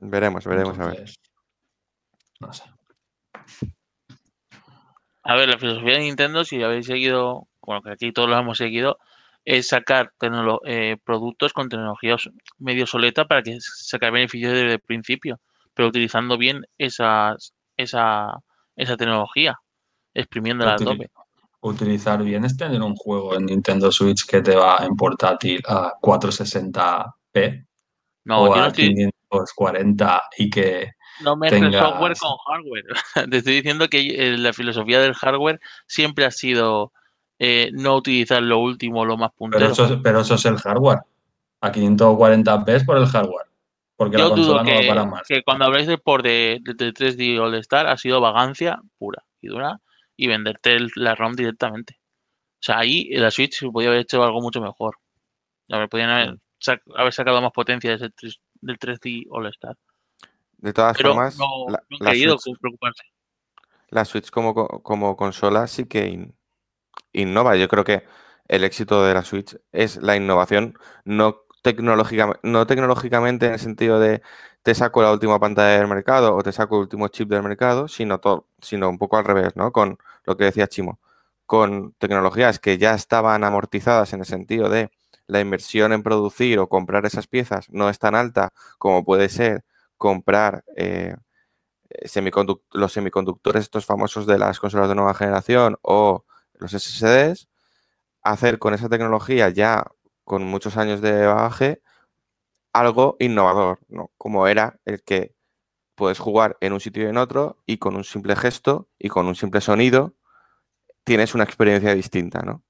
Veremos, veremos. Entonces, a ver. No sé. A ver, la filosofía de Nintendo, si habéis seguido, bueno, que aquí todos los hemos seguido, es sacar tecnolo- eh, productos con tecnología medio obsoleta para que sacar beneficios desde el principio, pero utilizando bien esas, esa, esa tecnología. Exprimiéndola al tope. Utilizar bien es tener un juego en Nintendo Switch que te va en portátil a cuatrocientos sesenta p no, o a no estoy... quinientos cuarenta y que no mezcles tengas... software con hardware. Te estoy diciendo que la filosofía del hardware siempre ha sido eh, no utilizar lo último, lo más puntero. Pero eso, es, pero eso es el hardware. A quinientos cuarenta p es por el hardware. Porque yo la consola no va para más. Que cuando habláis de por de, de, de tres D All Star ha sido vagancia pura y dura. Y venderte el, la ROM directamente. O sea, ahí la Switch se podía haber hecho algo mucho mejor. A ver, podían haber, sac, haber sacado más potencia del tres D All-Star. De todas Pero formas, no, la, no he querido Switch, preocuparse. La Switch como, como consola sí que in, innova. Yo creo que el éxito de la Switch es la innovación, no, tecnológica, no tecnológicamente en el sentido de te saco la última pantalla del mercado o te saco el último chip del mercado, sino todo, sino un poco al revés, ¿no? Con lo que decía Chimo, con tecnologías que ya estaban amortizadas en el sentido de la inversión en producir o comprar esas piezas no es tan alta como puede ser comprar eh, semiconduct- los semiconductores estos famosos de las consolas de nueva generación o los S S Ds, hacer con esa tecnología ya con muchos años de bagaje algo innovador, ¿no? Como era el que puedes jugar en un sitio y en otro y con un simple gesto y con un simple sonido tienes una experiencia distinta, ¿no?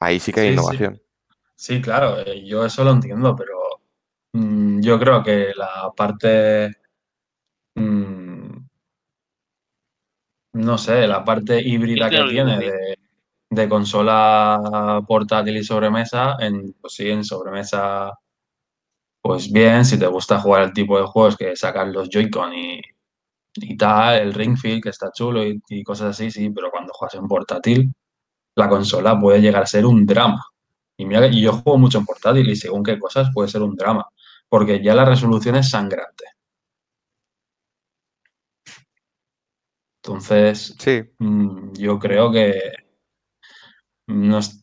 Ahí sí que hay sí, innovación. Sí. sí, claro, yo eso lo entiendo, pero mmm, yo creo que la parte... Mmm, no sé, la parte híbrida que tiene de, de consola portátil y sobremesa, en, pues sí, en sobremesa... Pues bien, si te gusta jugar el tipo de juegos que sacan los Joy-Con y, y tal, el Ring Fit, que está chulo y, y cosas así, sí, pero cuando juegas en portátil, la consola puede llegar a ser un drama. Y mira que yo juego mucho en portátil y según qué cosas puede ser un drama, porque ya la resolución es sangrante. Entonces, sí. yo creo que no es,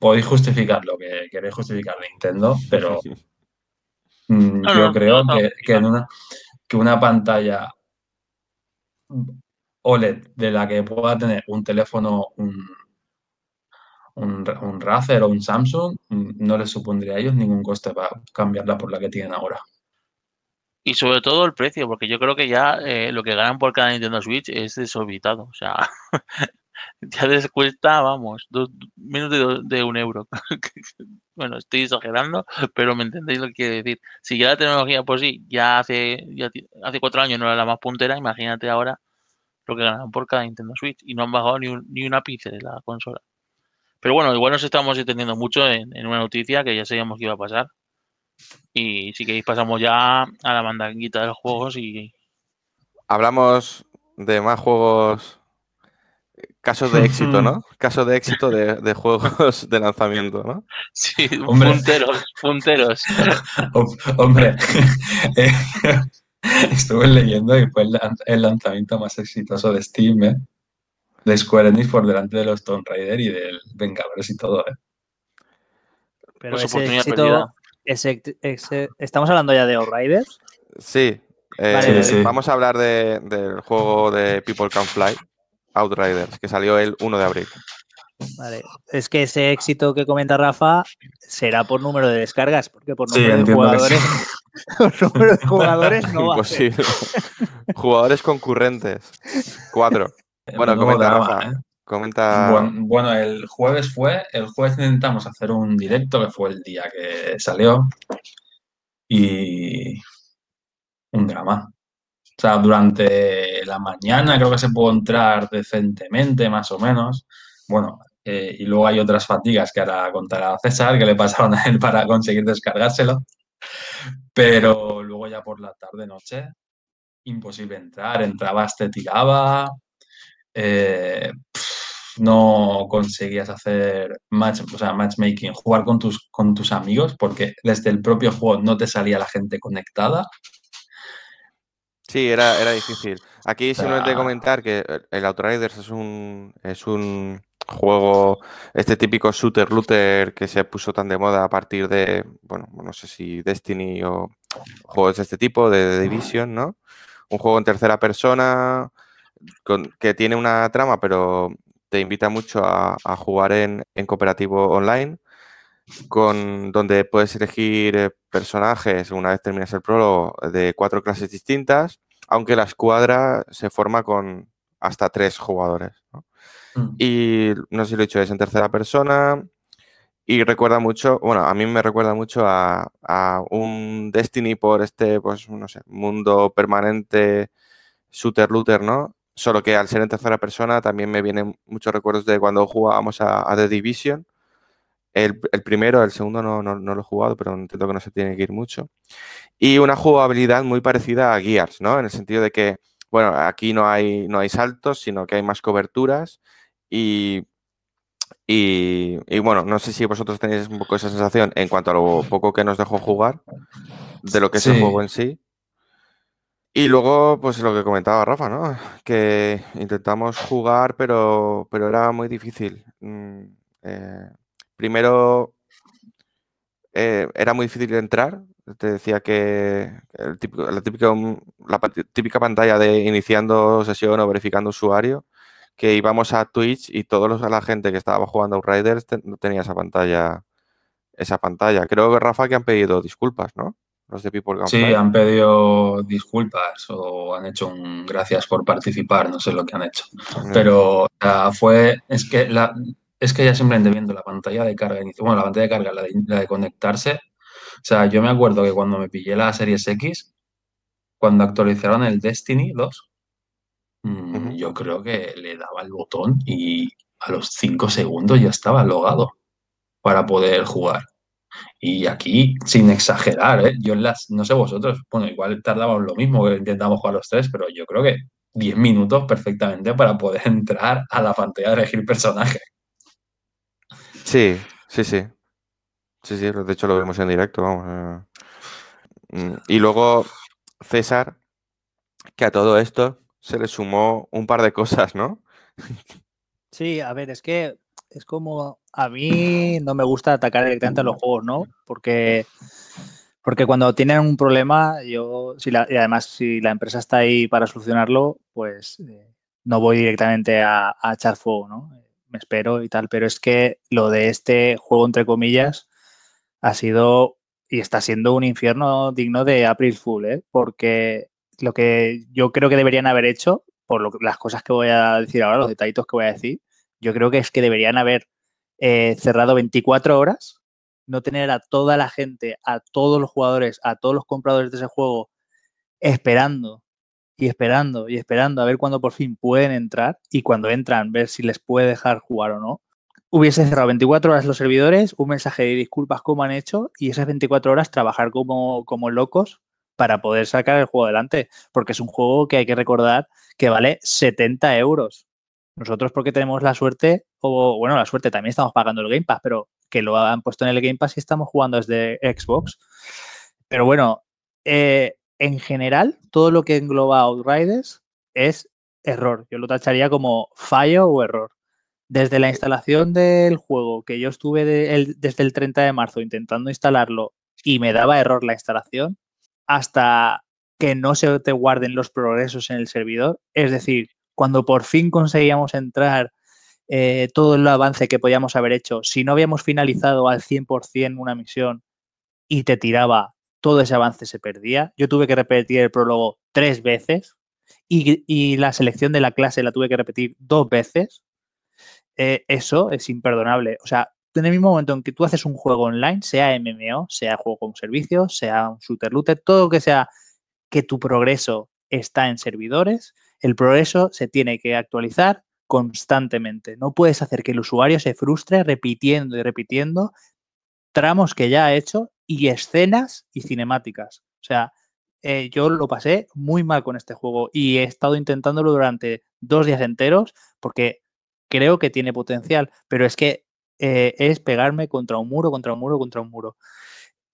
podéis justificar lo que queréis justificar Nintendo, pero mm, no, yo no, creo no, no, que, que, en una, que una pantalla O L E D de la que pueda tener un teléfono, un, un, un Razer o un Samsung, no les supondría a ellos ningún coste para cambiarla por la que tienen ahora. Y sobre todo el precio, porque yo creo que ya eh, lo que ganan por cada Nintendo Switch es desorbitado, o sea... Ya les cuesta, vamos, dos, menos de, dos, de un euro. Bueno, estoy exagerando, pero me entendéis lo que quiero decir. Si ya la tecnología por sí, ya hace ya hace cuatro años no era la más puntera, imagínate ahora lo que ganan por cada Nintendo Switch. Y no han bajado ni un, ni un ápice de la consola. Pero bueno, igual nos estamos extendiendo mucho en, en una noticia que ya sabíamos que iba a pasar. Y si queréis pasamos ya a la mandanguita de los juegos y... Hablamos de más juegos... Casos de éxito, ¿no? Casos de éxito de, de juegos de lanzamiento, ¿no? Sí, hombre. punteros, punteros. Hombre, eh, estuve leyendo y fue el, el lanzamiento más exitoso de Steam, ¿eh? De Square Enix por delante de los Tomb Raider y del Vengadores y todo, ¿eh? Pero pues ese éxito, ese, ese, ¿estamos hablando ya de Outriders? Sí, eh, vale, sí, sí. Vamos a hablar de, del juego de People Can Fly. Outriders, que salió el primero de abril. Vale, es que ese éxito que comenta Rafa será por número de descargas, porque por número, sí, de, jugadores, por número de jugadores no va a ser. Jugadores concurrentes, cuatro. Bueno, no comenta drama, Rafa. ¿eh? Comenta... Bueno, bueno, el jueves fue, el jueves intentamos hacer un directo, que fue el día que salió, y un drama. O sea, durante la mañana creo que se pudo entrar decentemente, más o menos. Bueno, eh, y luego hay otras fatigas que ahora contará César, que le pasaron a él para conseguir descargárselo. Pero luego ya por la tarde-noche, imposible entrar. Entrabas, te tiraba. Eh, pff, no conseguías hacer match, o sea, matchmaking, jugar con tus, con tus amigos, porque desde el propio juego no te salía la gente conectada. Sí, era, era difícil. Aquí simplemente comentar que el Outriders es un es un juego, este típico shooter looter que se puso tan de moda a partir de, bueno, no sé si Destiny o juegos de este tipo, de The Division, ¿no? Un juego en tercera persona con, que tiene una trama, pero te invita mucho a, a jugar en, en cooperativo online, con donde puedes elegir personajes una vez terminas el prólogo de cuatro clases distintas, aunque la escuadra se forma con hasta tres jugadores, ¿no? Mm. Y no sé si lo he dicho, es en tercera persona y recuerda mucho, bueno, a mí me recuerda mucho a, a un Destiny por este, pues no sé, mundo permanente shooter looter, ¿no? Solo que al ser en tercera persona también me vienen muchos recuerdos de cuando jugábamos a, a The Division. El, el primero, el segundo no, no, no lo he jugado, pero entiendo que no se tiene que ir mucho. Y una jugabilidad muy parecida a Gears, ¿no? En el sentido de que, bueno, aquí no hay, no hay saltos, sino que hay más coberturas. Y, y, y bueno, no sé si vosotros tenéis un poco esa sensación en cuanto a lo poco que nos dejó jugar, de lo que es sí. el juego en sí. Y luego, pues lo que comentaba Rafa, ¿no? Que intentamos jugar, pero, pero era muy difícil. Mm, eh, Primero, eh, era muy difícil entrar. Te decía que el típico, la, típica, la típica pantalla de iniciando sesión o verificando usuario, que íbamos a Twitch y toda la gente que estaba jugando a Outriders ten, no tenía esa pantalla. esa pantalla. Creo que, Rafa, que han pedido disculpas, ¿no? Los de People Can Fly. Sí, han pedido disculpas o han hecho un gracias por participar, no sé lo que han hecho. Mm. Pero uh, fue... Es que la... es que ya simplemente viendo la pantalla de carga, bueno, la pantalla de carga, la de, la de conectarse, o sea, yo me acuerdo que cuando me pillé la Series X, cuando actualizaron el Destiny dos, mmm, uh-huh. yo creo que le daba el botón y a los cinco segundos ya estaba logado para poder jugar. Y aquí, sin exagerar, ¿eh? Yo en las, no sé vosotros, bueno, igual tardábamos lo mismo que intentábamos jugar los tres, pero yo creo que diez minutos perfectamente para poder entrar a la pantalla de elegir personaje. Sí, sí, sí. Sí, sí, de hecho lo vemos en directo, vamos. Y luego, César, que a todo esto se le sumó un par de cosas, ¿no? Sí, a ver, es que es como... A mí no me gusta atacar directamente a los juegos, ¿no? Porque, porque cuando tienen un problema, yo si la, y además si la empresa está ahí para solucionarlo, pues eh, no voy directamente a, a echar fuego, ¿no? Me espero y tal, pero es que lo de este juego, entre comillas, ha sido y está siendo un infierno digno de April Fool, ¿eh? Porque lo que yo creo que deberían haber hecho, por lo, las cosas que voy a decir ahora, los detallitos que voy a decir, yo creo que es que deberían haber Eh, cerrado veinticuatro horas, no tener a toda la gente, a todos los jugadores, a todos los compradores de ese juego esperando y esperando y esperando a ver cuándo por fin pueden entrar y cuando entran ver si les puede dejar jugar o no. Hubiese cerrado veinticuatro horas los servidores, un mensaje de disculpas como han hecho y esas veinticuatro horas trabajar como, como locos para poder sacar el juego adelante, porque es un juego que hay que recordar que vale setenta euros. Nosotros porque tenemos la suerte, o bueno, la suerte también estamos pagando el Game Pass, pero que lo han puesto en el Game Pass y estamos jugando desde Xbox. Pero bueno, eh, en general, todo lo que engloba Outriders es error. Yo lo tacharía como fallo o error. Desde la instalación del juego, que yo estuve de, el, desde el treinta de marzo intentando instalarlo y me daba error la instalación, hasta que no se te guarden los progresos en el servidor. Es decir, cuando por fin conseguíamos entrar eh, todo el avance que podíamos haber hecho, si no habíamos finalizado al cien por ciento una misión y te tiraba, todo ese avance se perdía. Yo tuve que repetir el prólogo tres veces y, y la selección de la clase la tuve que repetir dos veces. Eh, eso es imperdonable. O sea, en el mismo momento en que tú haces un juego online, sea M M O, sea juego con servicios, sea un shooter looter, todo lo que sea que tu progreso está en servidores, el progreso se tiene que actualizar constantemente. No puedes hacer que el usuario se frustre repitiendo y repitiendo tramos que ya ha hecho y escenas y cinemáticas. O sea, eh, yo lo pasé muy mal con este juego y he estado intentándolo durante dos días enteros porque creo que tiene potencial, pero es que eh, es pegarme contra un muro, contra un muro, contra un muro.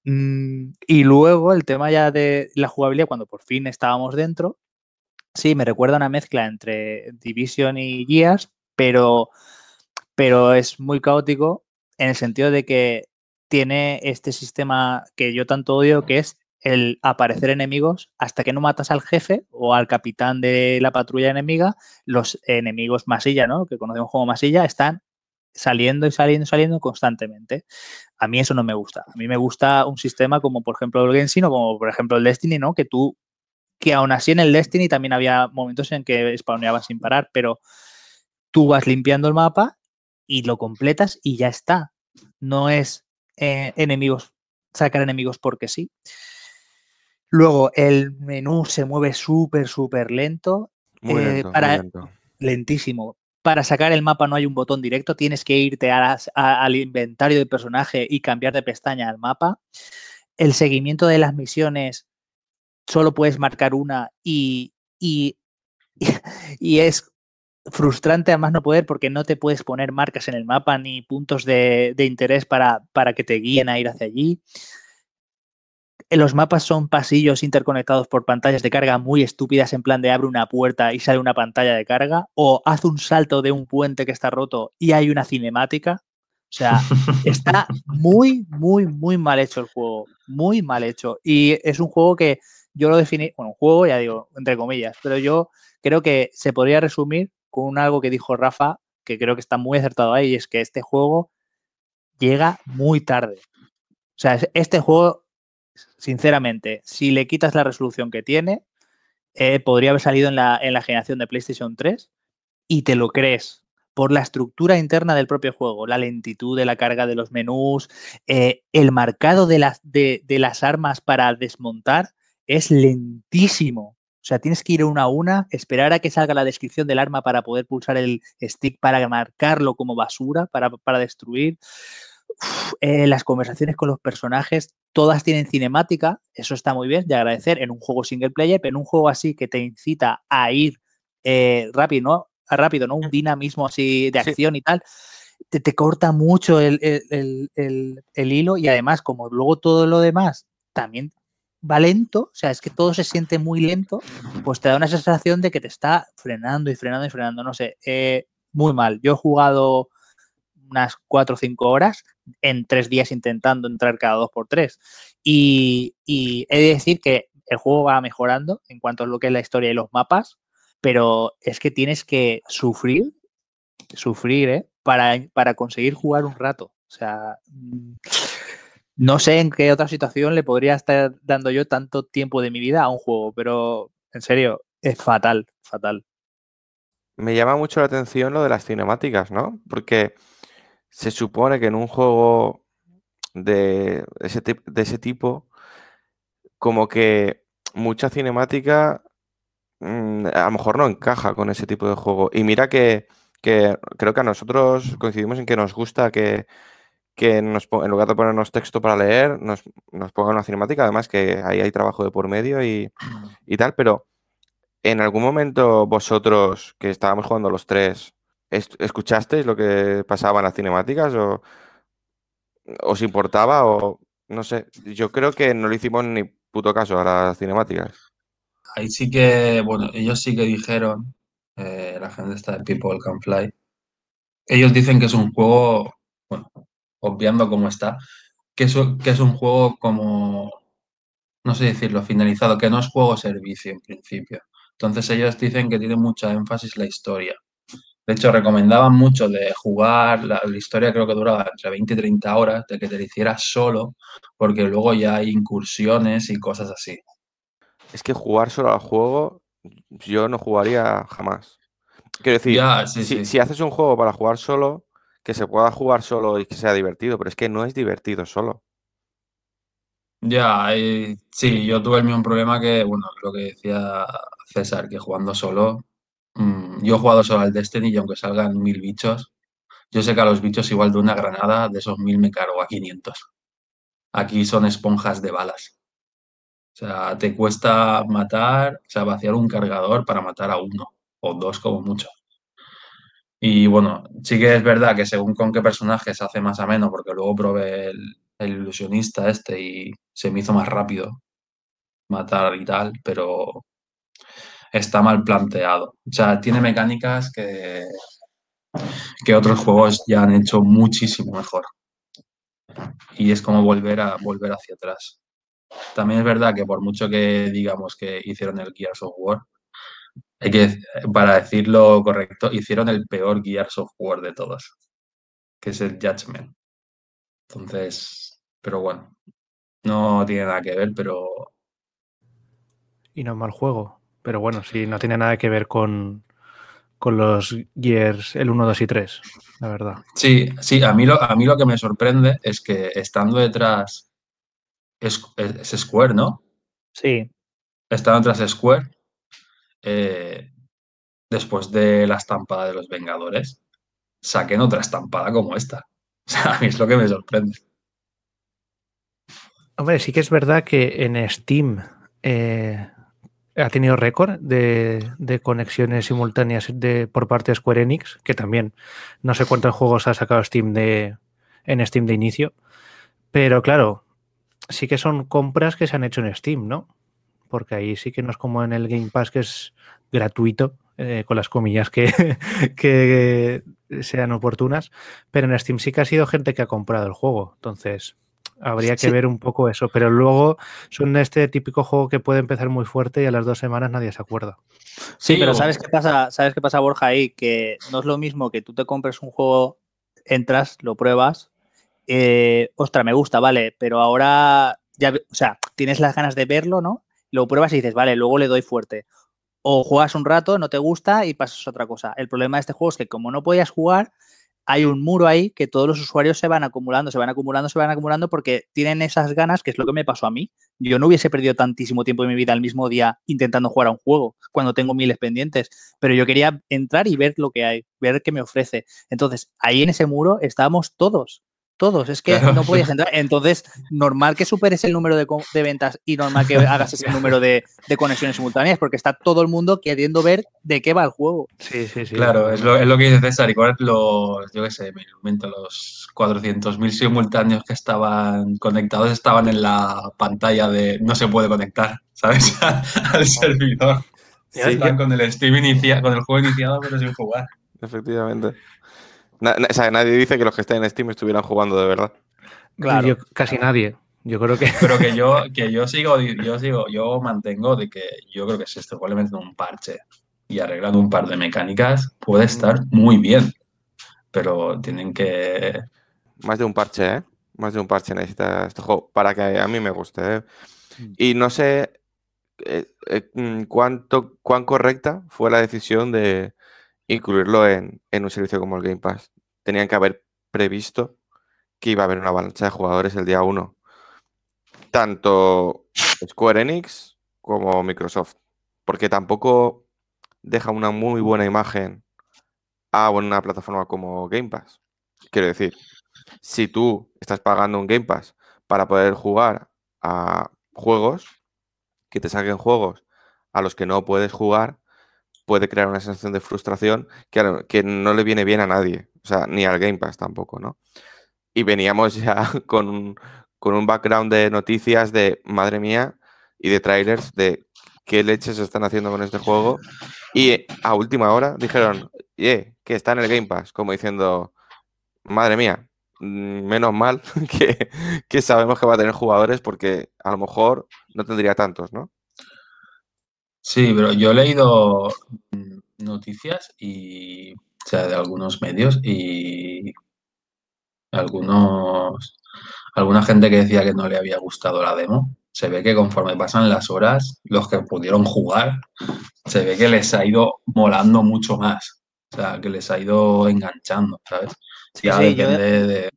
Mm, y luego el tema ya de la jugabilidad, cuando por fin estábamos dentro, sí, me recuerda una mezcla entre Division y Gears, pero, pero es muy caótico en el sentido de que tiene este sistema que yo tanto odio, que es el aparecer enemigos hasta que no matas al jefe o al capitán de la patrulla enemiga. Los enemigos masilla, ¿no? Que conocemos como masilla, están saliendo y saliendo y saliendo constantemente. A mí eso no me gusta. A mí me gusta un sistema como, por ejemplo, el Genshin o como, por ejemplo, el Destiny, ¿no? Que tú... que aún así en el Destiny también había momentos en que spawneabas sin parar, pero tú vas limpiando el mapa y lo completas y ya está. No es eh, enemigos, sacar enemigos porque sí. Luego, el menú se mueve súper, súper lento. Muy lento, eh, para, muy lento. Lentísimo. Para sacar el mapa no hay un botón directo, tienes que irte a las, a, al inventario del personaje y cambiar de pestaña al mapa. El seguimiento de las misiones solo puedes marcar una y, y, y es frustrante además no poder porque no te puedes poner marcas en el mapa ni puntos de, de interés para, para que te guíen a ir hacia allí. Los mapas son pasillos interconectados por pantallas de carga muy estúpidas, en plan de abre una puerta y sale una pantalla de carga, o haz un salto de un puente que está roto y hay una cinemática. O sea, está muy, muy, muy mal hecho el juego. Muy mal hecho. Y es un juego que yo lo definí, bueno, un juego, ya digo, entre comillas, pero yo creo que se podría resumir con algo que dijo Rafa, que creo que está muy acertado ahí, y es que este juego llega muy tarde. O sea, este juego, sinceramente, si le quitas la resolución que tiene, eh, podría haber salido en la, en la generación de PlayStation tres y te lo crees, por la estructura interna del propio juego, la lentitud de la carga de los menús, eh, el marcado de las, de, de las armas para desmontar es lentísimo. O sea, tienes que ir una a una, esperar a que salga la descripción del arma para poder pulsar el stick para marcarlo como basura, para, para destruir. Uf, eh, las conversaciones con los personajes, todas tienen cinemática, eso está muy bien de agradecer en un juego single player, pero en un juego así que te incita a ir eh, rápido, ¿no? A rápido, ¿no? Un dinamismo así de acción sí. y tal. Te, te corta mucho el, el, el, el, el hilo y además, como luego todo lo demás también va lento, o sea, es que todo se siente muy lento, pues te da una sensación de que te está frenando y frenando y frenando, no sé, eh, muy mal. Yo he jugado unas cuatro o cinco horas en tres días intentando entrar cada dos por tres y, y he de decir que el juego va mejorando en cuanto a lo que es la historia y los mapas, pero es que tienes que sufrir, sufrir, ¿eh? para, para conseguir jugar un rato, o sea... No sé en qué otra situación le podría estar dando yo tanto tiempo de mi vida a un juego, pero en serio, es fatal, fatal. Me llama mucho la atención lo de las cinemáticas, ¿no? Porque se supone que en un juego de ese, t- de ese tipo, como que mucha cinemática mmm, a lo mejor no encaja con ese tipo de juego. Y mira que, que creo que a nosotros coincidimos en que nos gusta que... que nos, en lugar de ponernos texto para leer, nos, nos pongan una cinemática, además que ahí hay trabajo de por medio y, y tal, pero en algún momento vosotros, que estábamos jugando los tres, ¿escuchasteis lo que pasaba en las cinemáticas? ¿O os importaba? O no sé, yo creo que no le hicimos ni puto caso a las cinemáticas. Ahí sí que, bueno, ellos sí que dijeron, eh, la gente está de People Can Fly, ellos dicen que es un juego, bueno, obviando cómo está, que es, que es un juego como, no sé decirlo, finalizado, que no es juego servicio en principio. Entonces ellos dicen que tiene mucha énfasis la historia. De hecho, recomendaban mucho de jugar, la, la historia creo que duraba entre veinte y treinta horas, de que te la hicieras solo, porque luego ya hay incursiones y cosas así. Es que jugar solo al juego, yo no jugaría jamás. Quiero decir, ya, sí, si, sí. si haces un juego para jugar solo, que se pueda jugar solo y que sea divertido, pero es que no es divertido solo. Ya, eh, sí, yo tuve el mismo problema que, bueno, lo que decía César, que jugando solo, mmm, yo he jugado solo al Destiny y aunque salgan mil bichos, yo sé que a los bichos igual de una granada, de esos mil me cargo a quinientos. Aquí son esponjas de balas. O sea, te cuesta matar, o sea, vaciar un cargador para matar a uno o dos como mucho. Y bueno, sí que es verdad que según con qué personaje se hace más ameno, porque luego probé el, el ilusionista este y se me hizo más rápido matar y tal, pero está mal planteado. O sea, tiene mecánicas que, que otros juegos ya han hecho muchísimo mejor. Y es como volver a volver hacia atrás. También es verdad que por mucho que digamos que hicieron el Gears of War, hay que, para decirlo correcto, hicieron el peor Gears of War de todos, que es el Judgment. Entonces, pero bueno, no tiene nada que ver, pero... Y no es mal juego, pero bueno, sí, no tiene nada que ver con, con los Gears, el uno, dos y tres, la verdad. Sí, sí, a mí lo, a mí lo que me sorprende es que estando detrás, es, es Square, ¿no? Sí. Estando detrás Square... Eh, después de la estampada de los Vengadores, saquen otra estampada como esta. O sea, a mí es lo que me sorprende. Hombre, sí que es verdad que en Steam eh, ha tenido récord de, de conexiones simultáneas de, por parte de Square Enix, que también no sé cuántos juegos ha sacado Steam de, en Steam de inicio, pero claro, sí que son compras que se han hecho en Steam, ¿no? Porque ahí sí que no es como en el Game Pass, que es gratuito, eh, con las comillas que, que sean oportunas, pero en Steam sí que ha sido gente que ha comprado el juego, entonces habría que sí. ver un poco eso, pero luego son este típico juego que puede empezar muy fuerte y a las dos semanas nadie se acuerda. Sí, pero ¿sabes qué pasa, ¿sabes qué pasa, Borja, ahí? Que no es lo mismo que tú te compres un juego, entras, lo pruebas, eh, ostras, me gusta, vale, pero ahora ya, o sea, tienes las ganas de verlo, ¿no? Lo pruebas y dices, vale, luego le doy fuerte. o juegas un rato, no te gusta y pasas a otra cosa. El problema de este juego es que como no podías jugar, hay un muro ahí que todos los usuarios se van acumulando, se van acumulando, se van acumulando porque tienen esas ganas, que es lo que me pasó a mí. Yo no hubiese perdido tantísimo tiempo de mi vida al mismo día intentando jugar a un juego cuando tengo miles pendientes, pero yo quería entrar y ver lo que hay, ver qué me ofrece. Entonces, ahí en ese muro estábamos todos, todos. Es que claro, no podías entrar. Entonces, normal que superes el número de, de ventas y normal que hagas ese número de, de conexiones simultáneas porque está todo el mundo queriendo ver de qué va el juego. Sí, sí, sí. Claro, es lo, es lo que dice César. Igual los, yo qué sé, me invento, los cuatrocientos mil simultáneos que estaban conectados estaban en la pantalla de no se puede conectar, ¿sabes? Al, al servidor. Sí, están que... con el Steam inicia, con el juego iniciado pero sin jugar. Efectivamente. Na, na, o sea, nadie dice que los que estén en Steam estuvieran jugando de verdad. Claro, yo, casi nadie. Yo creo que... Pero que yo, que yo sigo, yo sigo, yo mantengo de que yo creo que si esto probablemente metiendo un parche y arreglando un par de mecánicas puede estar muy bien. Pero tienen que... Más de un parche, ¿eh? Más de un parche necesita este juego para que a mí me guste, ¿eh? Y no sé eh, eh, cuánto, cuán correcta fue la decisión de incluirlo en, en un servicio como el Game Pass. Tenían que haber previsto que iba a haber una avalancha de jugadores el día uno. Tanto Square Enix como Microsoft. Porque tampoco deja una muy buena imagen a una plataforma como Game Pass. Quiero decir, si tú estás pagando un Game Pass para poder jugar a juegos, que te saquen juegos a los que no puedes jugar, puede crear una sensación de frustración que, que no le viene bien a nadie, o sea, ni al Game Pass tampoco, ¿no? Y veníamos ya con un, con un background de noticias de, madre mía, y de trailers de qué leches están haciendo con este juego. Y a última hora dijeron, yeah, que está en el Game Pass, como diciendo, madre mía, menos mal que, que sabemos que va a tener jugadores porque a lo mejor no tendría tantos, ¿no? Sí, pero yo he leído noticias y, o sea, de algunos medios y algunos alguna gente que decía que no le había gustado la demo. Se ve que conforme pasan las horas, los que pudieron jugar, se ve que les ha ido molando mucho más. O sea, que les ha ido enganchando, ¿sabes? Ya sí, depende yo, de...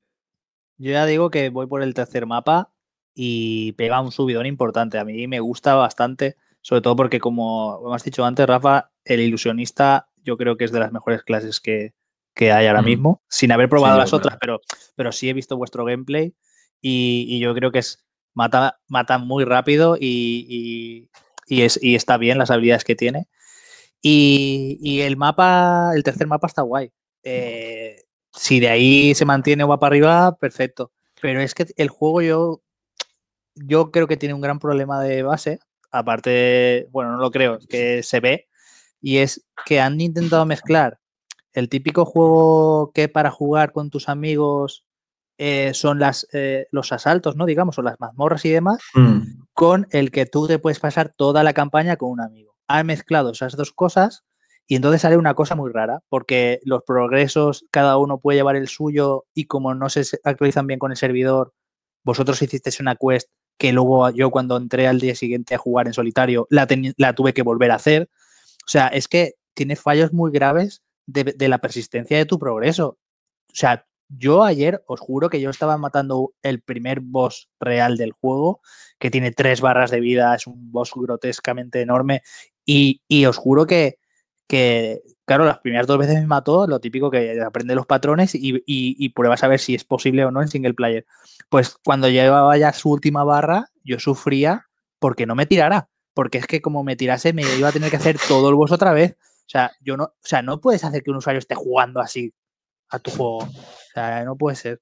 yo ya digo que voy por el tercer mapa y pega un subidón importante. A mí me gusta bastante... Sobre todo porque, como has dicho antes, Rafa, el ilusionista yo creo que es de las mejores clases que, que hay ahora mismo, sin haber probado sí, las claro. otras, pero, pero sí he visto vuestro gameplay y, y yo creo que es mata, mata muy rápido y, y, y, es, y está bien las habilidades que tiene. Y, y el mapa, el tercer mapa está guay. Eh, si de ahí se mantiene o va para arriba, perfecto. Pero es que el juego yo, yo creo que tiene un gran problema de base. Aparte, bueno, no lo creo, que se ve, y es que han intentado mezclar el típico juego que para jugar con tus amigos eh, son las eh, los asaltos, ¿no? Digamos, o las mazmorras y demás, mm. con el que tú te puedes pasar toda la campaña con un amigo. Han mezclado esas dos cosas y entonces sale una cosa muy rara, porque los progresos, cada uno puede llevar el suyo y como no se actualizan bien con el servidor, vosotros hicisteis una quest que luego yo cuando entré al día siguiente a jugar en solitario la, ten, la tuve que volver a hacer. O sea, es que tiene fallos muy graves de, de la persistencia de tu progreso. O sea, yo ayer os juro que yo estaba matando el primer boss real del juego, que tiene tres barras de vida, es un boss grotescamente enorme, y, y os juro que, que, claro, las primeras dos veces me mató, lo típico que aprende los patrones y, y, y pruebas a ver si es posible o no en single player. Pues cuando llevaba ya su última barra, yo sufría porque no me tirara, porque es que como me tirase me iba a tener que hacer todo el boss otra vez. O sea, yo no, o sea, no puedes hacer que un usuario esté jugando así a tu juego. O sea, no puede ser.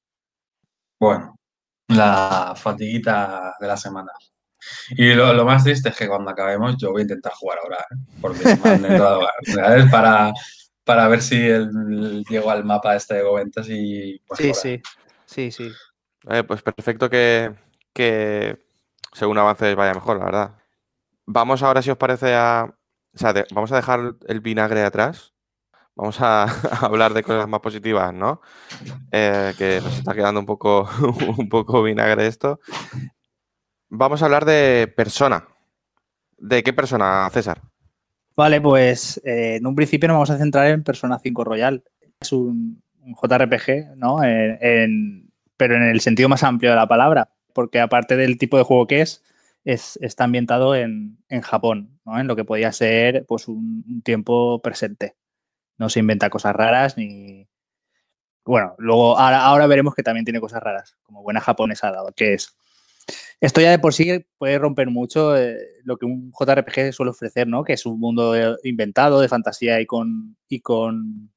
Bueno, la fatiguita de la semana. Y lo, lo más triste es que cuando acabemos yo voy a intentar jugar ahora, ¿eh? Porque me han entrado ganas para, para ver si el, llego al mapa este de Goventas y... Pues, sí, sí, sí, sí, eh, pues perfecto que, que según avances vaya mejor, la verdad. Vamos ahora, si os parece, a... O sea, de, vamos a dejar el vinagre atrás. Vamos a, a hablar de cosas más positivas, ¿no? Eh, que nos está quedando un poco, un poco vinagre esto. Vamos a hablar de Persona. ¿De qué Persona, César? Vale, pues eh, en un principio nos vamos a centrar en Persona cinco Royal. Es un, un J R P G, ¿no? En, en, pero en el sentido más amplio de la palabra, porque aparte del tipo de juego que es, es está ambientado en, en Japón, ¿no? En lo que podía ser pues, un, un tiempo presente. No se inventa cosas raras ni... Bueno, luego ahora, ahora veremos que también tiene cosas raras, como buena japonesada, que es... Esto ya de por sí puede romper mucho eh, lo que un J R P G suele ofrecer, ¿no? Que es un mundo inventado, de fantasía y con, y con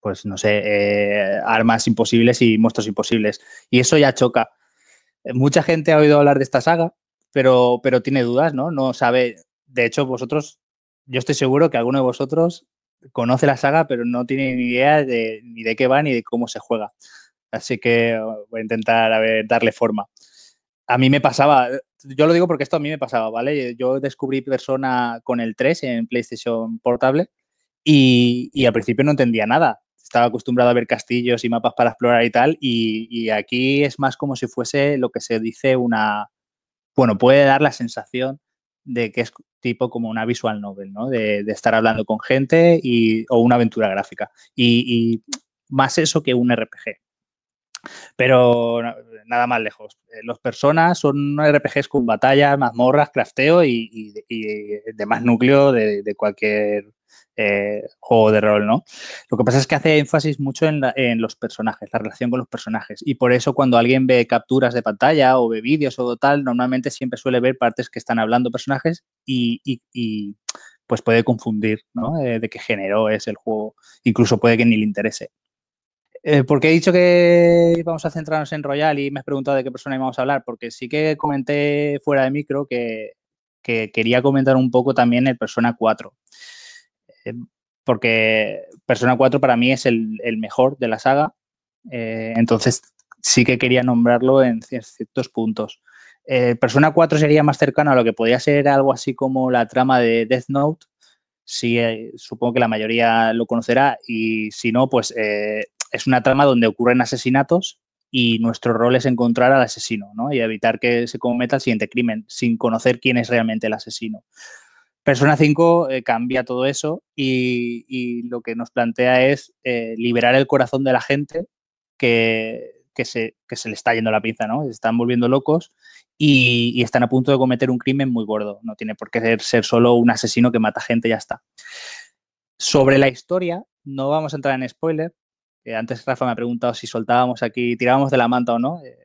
pues no sé, eh, armas imposibles y monstruos imposibles. Y eso ya choca. Mucha gente ha oído hablar de esta saga, pero, pero tiene dudas, ¿no? No sabe... De hecho, vosotros, yo estoy seguro que alguno de vosotros conoce la saga, pero no tiene ni idea de, ni de qué va ni de cómo se juega. Así que voy a intentar a ver, darle forma. A mí me pasaba, yo lo digo porque esto a mí me pasaba, ¿vale? Yo descubrí Persona con el tres en PlayStation Portable y, y al principio no entendía nada. Estaba acostumbrado a ver castillos y mapas para explorar y tal y, y aquí es más como si fuese lo que se dice una... Bueno, puede dar la sensación de que es tipo como una visual novel, ¿no? De, de estar hablando con gente y, o una aventura gráfica y, y más eso que un R P G. Pero nada más lejos. Los Personas son R P Gs con batallas, mazmorras, crafteo y, y, y demás núcleo de, de cualquier eh, juego de rol, ¿no? Lo que pasa es que hace énfasis mucho en, la, en los personajes, la relación con los personajes. Y por eso cuando alguien ve capturas de pantalla o ve vídeos o tal, normalmente siempre suele ver partes que están hablando personajes y, y, y pues puede confundir, ¿no? Eh, de qué género es el juego. Incluso puede que ni le interese. Eh, porque he dicho que vamos a centrarnos en Royal y me has preguntado de qué Persona íbamos a hablar, porque sí que comenté fuera de micro que, que quería comentar un poco también el Persona cuatro. Eh, porque Persona cuatro para mí es el, el mejor de la saga, eh, entonces sí que quería nombrarlo en ciertos puntos. Eh, Persona cuatro sería más cercano a lo que podía ser algo así como la trama de Death Note, si, eh, supongo que la mayoría lo conocerá y si no, pues... Eh, Es una trama donde ocurren asesinatos y nuestro rol es encontrar al asesino, ¿no? Y evitar que se cometa el siguiente crimen sin conocer quién es realmente el asesino. Persona cinco eh, cambia todo eso y, y lo que nos plantea es eh, liberar el corazón de la gente que, que, se, que se le está yendo la pinza, ¿no? Se están volviendo locos y, y están a punto de cometer un crimen muy gordo. No tiene por qué ser, ser solo un asesino que mata gente y ya está. Sobre la historia, no vamos a entrar en spoiler. Eh, antes Rafa me ha preguntado si soltábamos aquí, tirábamos de la manta o no. Eh,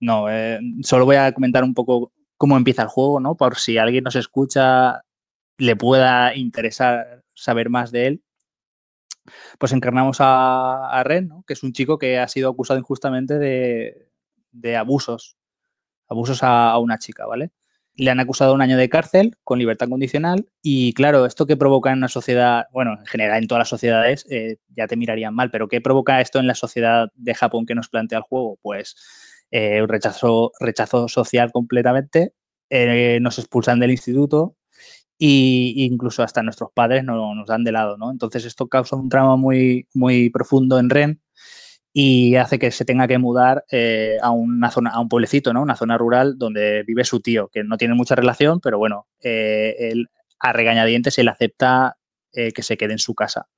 no, eh, solo voy a comentar un poco cómo empieza el juego, ¿no? Por si alguien nos escucha, le pueda interesar saber más de él. Pues encarnamos a, a Ren, ¿no? Que es un chico que ha sido acusado injustamente de, de abusos, abusos a, a una chica, ¿vale? Le han acusado un año de cárcel con libertad condicional y, claro, esto que provoca en una sociedad, bueno, en general en todas las sociedades eh, ya te mirarían mal, pero ¿qué provoca esto en la sociedad de Japón que nos plantea el juego? Pues eh, un rechazo, rechazo social completamente, eh, nos expulsan del instituto e incluso hasta nuestros padres no, nos dan de lado, ¿no? Entonces esto causa un trauma muy, muy profundo en Ren y hace que se tenga que mudar eh, a una zona, a un pueblecito, ¿no? Una zona rural donde vive su tío, que no tiene mucha relación, pero bueno, eh, él a regañadientes él acepta eh, que se quede en su casa.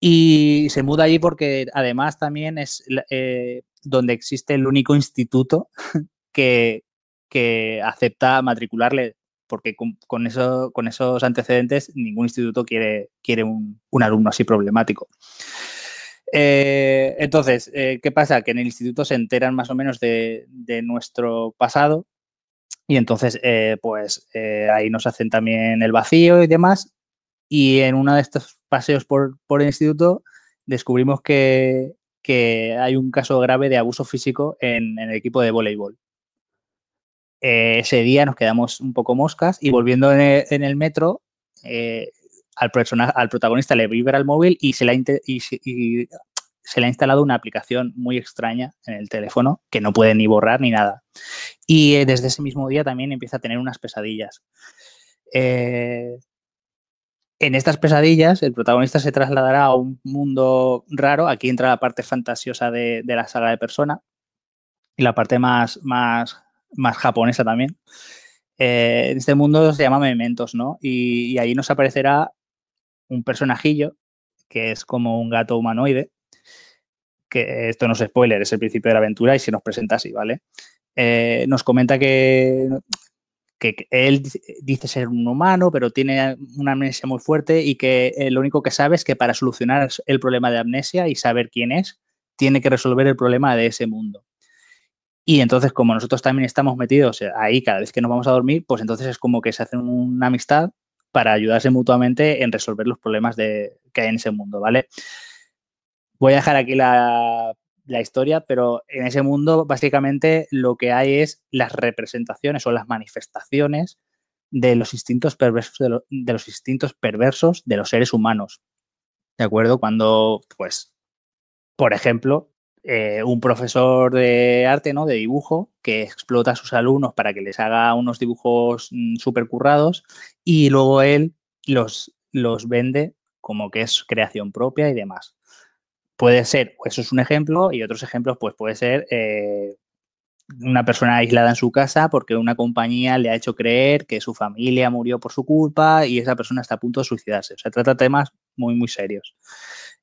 Y se muda allí porque además también es eh, donde existe el único instituto que, que acepta matricularle, porque con, con, eso, con esos antecedentes ningún instituto quiere, quiere un, un alumno así problemático. Eh, entonces, eh, ¿qué pasa? Que en el instituto se enteran más o menos de, de nuestro pasado y entonces, eh, pues, eh, ahí nos hacen también el vacío y demás. Y en uno de estos paseos por, por el instituto descubrimos que, que hay un caso grave de abuso físico en, en el equipo de voleibol. Eh, ese día nos quedamos un poco moscas y volviendo en el, en el metro... Eh, Al, persona, al protagonista le vibra el móvil y se, le ha inter, y, y se le ha instalado una aplicación muy extraña en el teléfono que no puede ni borrar ni nada. Y eh, desde ese mismo día también empieza a tener unas pesadillas. Eh, en estas pesadillas el protagonista se trasladará a un mundo raro. Aquí entra la parte fantasiosa de, de la saga de Persona y la parte más, más, más japonesa también. eh, este mundo se llama Mementos, ¿no? Y, y ahí nos aparecerá un personajillo que es como un gato humanoide, que esto no es spoiler, es el principio de la aventura y se nos presenta así, ¿vale? Eh, nos comenta que, que, que él dice ser un humano, pero tiene una amnesia muy fuerte y que eh, lo único que sabe es que para solucionar el problema de amnesia y saber quién es, tiene que resolver el problema de ese mundo. Y entonces, como nosotros también estamos metidos ahí cada vez que nos vamos a dormir, pues entonces es como que se hacen una amistad para ayudarse mutuamente en resolver los problemas de, que hay en ese mundo, ¿vale? Voy a dejar aquí la, la historia, pero en ese mundo básicamente lo que hay es las representaciones o las manifestaciones de los instintos perversos de, lo, de los instintos perversos de los seres humanos, ¿de acuerdo? Cuando, pues, por ejemplo, eh, un profesor de arte, ¿no?, de dibujo, que explota a sus alumnos para que les haga unos dibujos mm, supercurrados y luego él los, los vende como que es creación propia y demás. Puede ser, eso es un ejemplo, y otros ejemplos, pues puede ser eh, una persona aislada en su casa porque una compañía le ha hecho creer que su familia murió por su culpa y esa persona está a punto de suicidarse. O sea, trata temas muy, muy serios.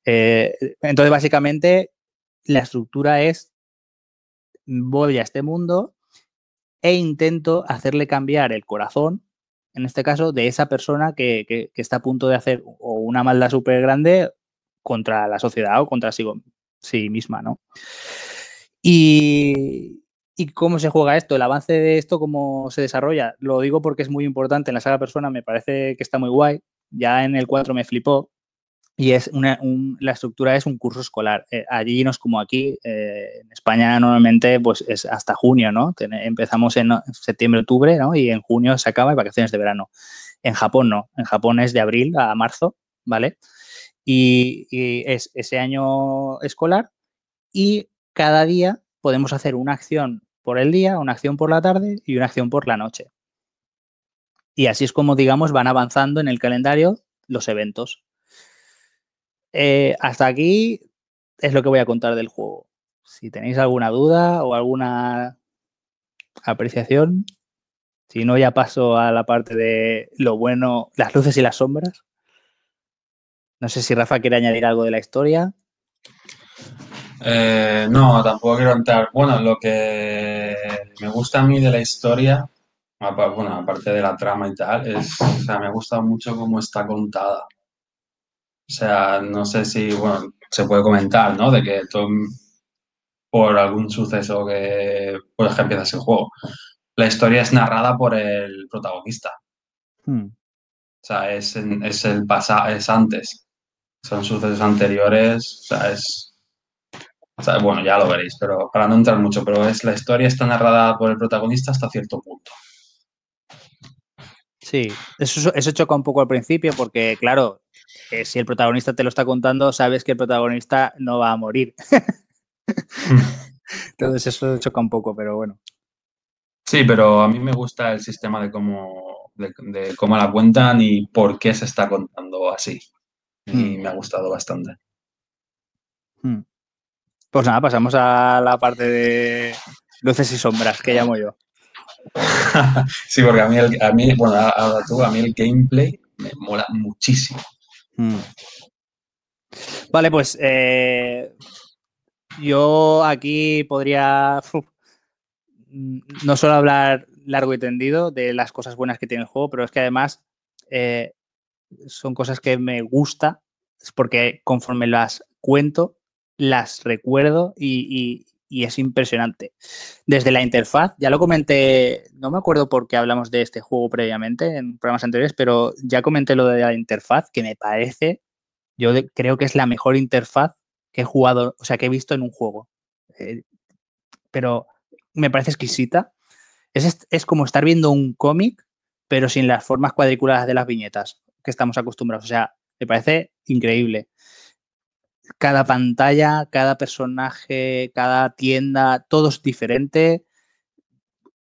Eh, entonces, básicamente, la estructura es: voy a este mundo e intento hacerle cambiar el corazón, en este caso, de esa persona que, que, que está a punto de hacer o una maldad súper grande contra la sociedad o contra sí, sí misma, ¿no? Y, ¿Y cómo se juega esto? El avance de esto, ¿cómo se desarrolla? Lo digo porque es muy importante en la saga Persona, me parece que está muy guay. Ya en el cuatro me flipó. Y es una, un, la estructura es un curso escolar. Eh, allí no es como aquí. Eh, en España normalmente pues es hasta junio, ¿no? Ten, empezamos en septiembre, octubre, ¿no? Y en junio se acaba y vacaciones de verano. En Japón no. En Japón es de abril a marzo, ¿vale? Y, y es ese año escolar y cada día podemos hacer una acción por el día, una acción por la tarde y una acción por la noche. Y así es como, digamos, van avanzando en el calendario los eventos. Eh, hasta aquí es lo que voy a contar del juego. Si tenéis alguna duda o alguna apreciación, si no, ya paso a la parte de lo bueno, las luces y las sombras. No sé si Rafa quiere añadir algo de la historia. Eh, no, tampoco quiero entrar. Bueno, lo que me gusta a mí de la historia, bueno, aparte de la trama y tal, es, o sea, me gusta mucho cómo está contada. O sea, no sé si, bueno, se puede comentar, ¿no? De que todo, por algún suceso que, por ejemplo, empiezas el juego, la historia es narrada por el protagonista. Hmm. O sea, es, en, es el pasado, es antes. Son sucesos anteriores, o sea, es, o sea, bueno, ya lo veréis, pero para no entrar mucho, pero es la historia está narrada por el protagonista hasta cierto punto. Sí, eso, eso choca un poco al principio porque, claro, eh, si el protagonista te lo está contando, sabes que el protagonista no va a morir. Entonces eso choca un poco, pero bueno. Sí, pero a mí me gusta el sistema de cómo, de, de cómo la cuentan y por qué se está contando así. Y me ha gustado bastante. Pues nada, pasamos a la parte de luces y sombras, que llamo yo. Sí, porque a mí, el, a mí, bueno, ahora tú, a mí el gameplay me mola muchísimo. Vale, pues eh, yo aquí podría uf, no solo hablar largo y tendido de las cosas buenas que tiene el juego, pero es que además... Eh, son cosas que me gusta porque conforme las cuento, las recuerdo y, y, y es impresionante. Desde la interfaz, ya lo comenté, no me acuerdo por qué hablamos de este juego previamente en programas anteriores, pero ya comenté lo de la interfaz, que me parece, yo de, creo que es la mejor interfaz que he jugado, o sea, que he visto en un juego. Eh, pero me parece exquisita. Es, es como estar viendo un cómic, pero sin las formas cuadriculadas de las viñetas que estamos acostumbrados. O sea, me parece increíble. Cada pantalla, cada personaje, cada tienda, todo es diferente.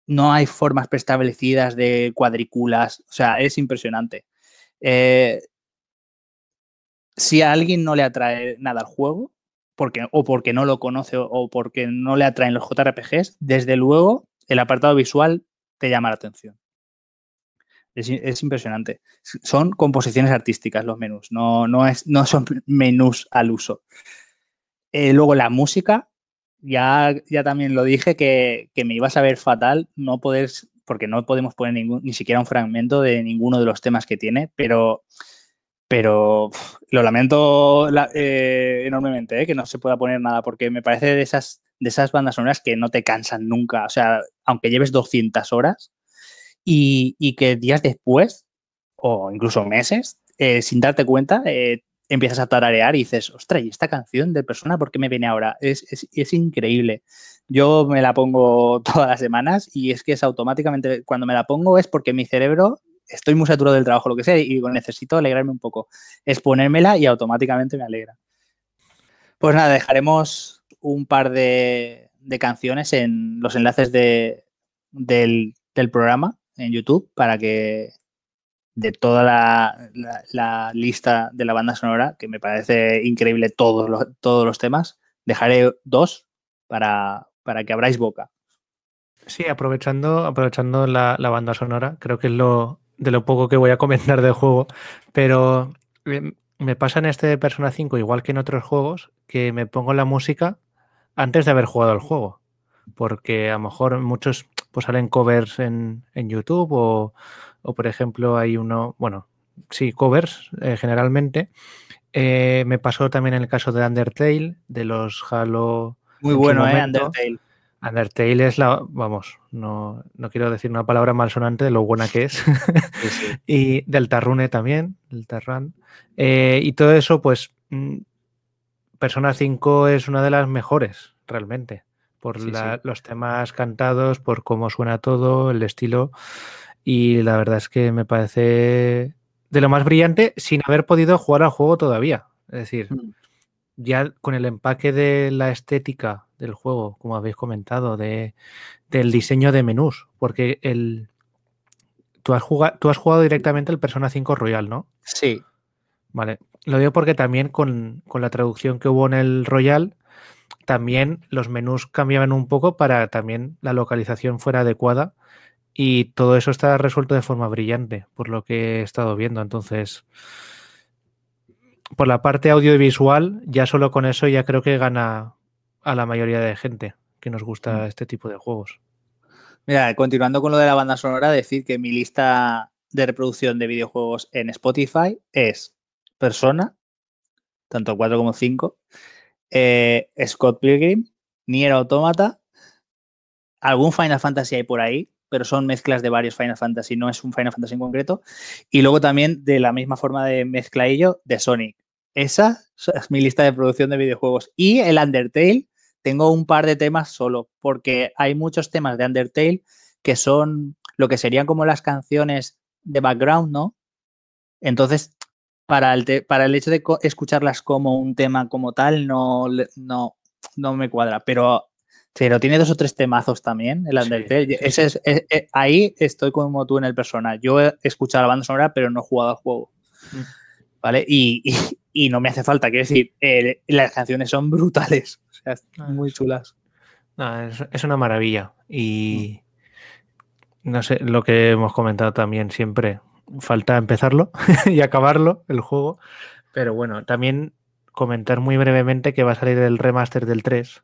No hay formas preestablecidas de cuadrículas. O sea, es impresionante. Eh, si a alguien no le atrae nada al juego, porque, o porque no lo conoce o, o porque no le atraen los J R P Gs, desde luego el apartado visual te llama la atención. Es, es impresionante. Son composiciones artísticas los menús, no, no, es, no son menús al uso. Eh, luego la música, ya, ya también lo dije que, que me iba a saber fatal no poder, porque no podemos poner ningún, ni siquiera un fragmento de ninguno de los temas que tiene, pero, pero lo lamento la, eh, enormemente, eh, que no se pueda poner nada, porque me parece de esas, de esas bandas sonoras que no te cansan nunca, o sea, aunque lleves doscientas horas y, y que días después, o incluso meses, eh, sin darte cuenta, eh, empiezas a tararear y dices, ostras, ¿y esta canción de Persona por qué me viene ahora? Es, es, es increíble. Yo me la pongo todas las semanas y es que es automáticamente, cuando me la pongo es porque mi cerebro, estoy muy saturado del trabajo, lo que sea, y digo, necesito alegrarme un poco. Es ponérmela y automáticamente me alegra. Pues nada, dejaremos un par de, de canciones en los enlaces de, del, del programa en YouTube para que... de toda la, la, la lista de la banda sonora, que me parece increíble todos los, todos los temas, dejaré dos para, para que abráis boca. Sí, aprovechando, aprovechando la, la banda sonora, creo que es lo de lo poco que voy a comentar del juego, pero me pasa en este Persona cinco, igual que en otros juegos, que me pongo la música antes de haber jugado al juego, porque a lo mejor muchos pues salen covers en, en YouTube o... o por ejemplo hay uno, bueno, sí, covers eh, generalmente. Eh, me pasó también en el caso de Undertale, de los Halo... Muy bueno, ¿eh? Undertale. Undertale es la, vamos, no, no quiero decir una palabra malsonante de lo buena que es. Sí, sí. Y Deltarune también, Deltarune. Eh, y todo eso, pues, Persona cinco es una de las mejores, realmente, por sí, la, sí. los temas cantados, por cómo suena todo, el estilo... Y la verdad es que me parece de lo más brillante sin haber podido jugar al juego todavía. Es decir, mm. ya con el empaque de la estética del juego, como habéis comentado, de, del diseño de menús. Porque el tú has jugado, tú has jugado directamente el Persona cinco Royal, ¿no? Sí. Vale. Lo digo porque también con, con la traducción que hubo en el Royal, también los menús cambiaban un poco para también la localización fuera adecuada. Y todo eso está resuelto de forma brillante, por lo que he estado viendo. Entonces, por la parte audiovisual, ya solo con eso ya creo que gana a la mayoría de gente que nos gusta este tipo de juegos. Mira, continuando con lo de la banda sonora, decir que mi lista de reproducción de videojuegos en Spotify es Persona, tanto cuatro como cinco, eh, Scott Pilgrim, Nier Automata, algún Final Fantasy hay por ahí, pero son mezclas de varios Final Fantasy, no es un Final Fantasy en concreto. Y luego también, de la misma forma de mezclaillo, de Sonic. Esa es mi lista de producción de videojuegos. Y el Undertale, tengo un par de temas solo, porque hay muchos temas de Undertale que son lo que serían como las canciones de background, ¿no? Entonces, para el, te- para el hecho de co- escucharlas como un tema como tal, no, no, no me cuadra, pero... Pero tiene dos o tres temazos también, el Undertale. Sí, sí, sí. Ese es, es, es, ahí estoy como tú en el Persona. Yo he escuchado la banda sonora, pero no he jugado al juego. Mm. ¿Vale? Y, y, y no me hace falta. Quiero decir, eh, las canciones son brutales. O sea, no, muy chulas. No, es, es una maravilla. Y no sé, lo que hemos comentado también siempre, falta empezarlo y acabarlo, el juego. Pero bueno, también comentar muy brevemente que va a salir el remaster del tres.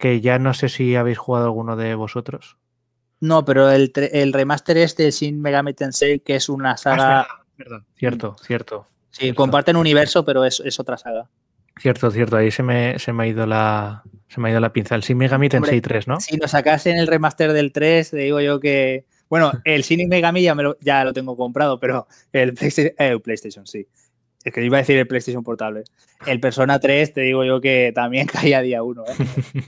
Que ya no sé si habéis jugado alguno de vosotros. No, pero el, el remaster es de Shin Megami Tensei, que es una saga... Ah, perdón, cierto, cierto. Sí, cierto. Comparten universo, pero es, es otra saga. Cierto, cierto, ahí se me, se me ha ido la se me ha ido la pinza. El Shin Megami Tensei Hombre, tres, ¿no? Si lo sacasen el remaster del tres, te digo yo que... Bueno, el Shin Megami ya, me lo, ya lo tengo comprado, pero el PlayStation, eh, el PlayStation sí. Es que iba a decir el PlayStation Portable. El Persona tres, te digo yo que también caía día uno, ¿eh?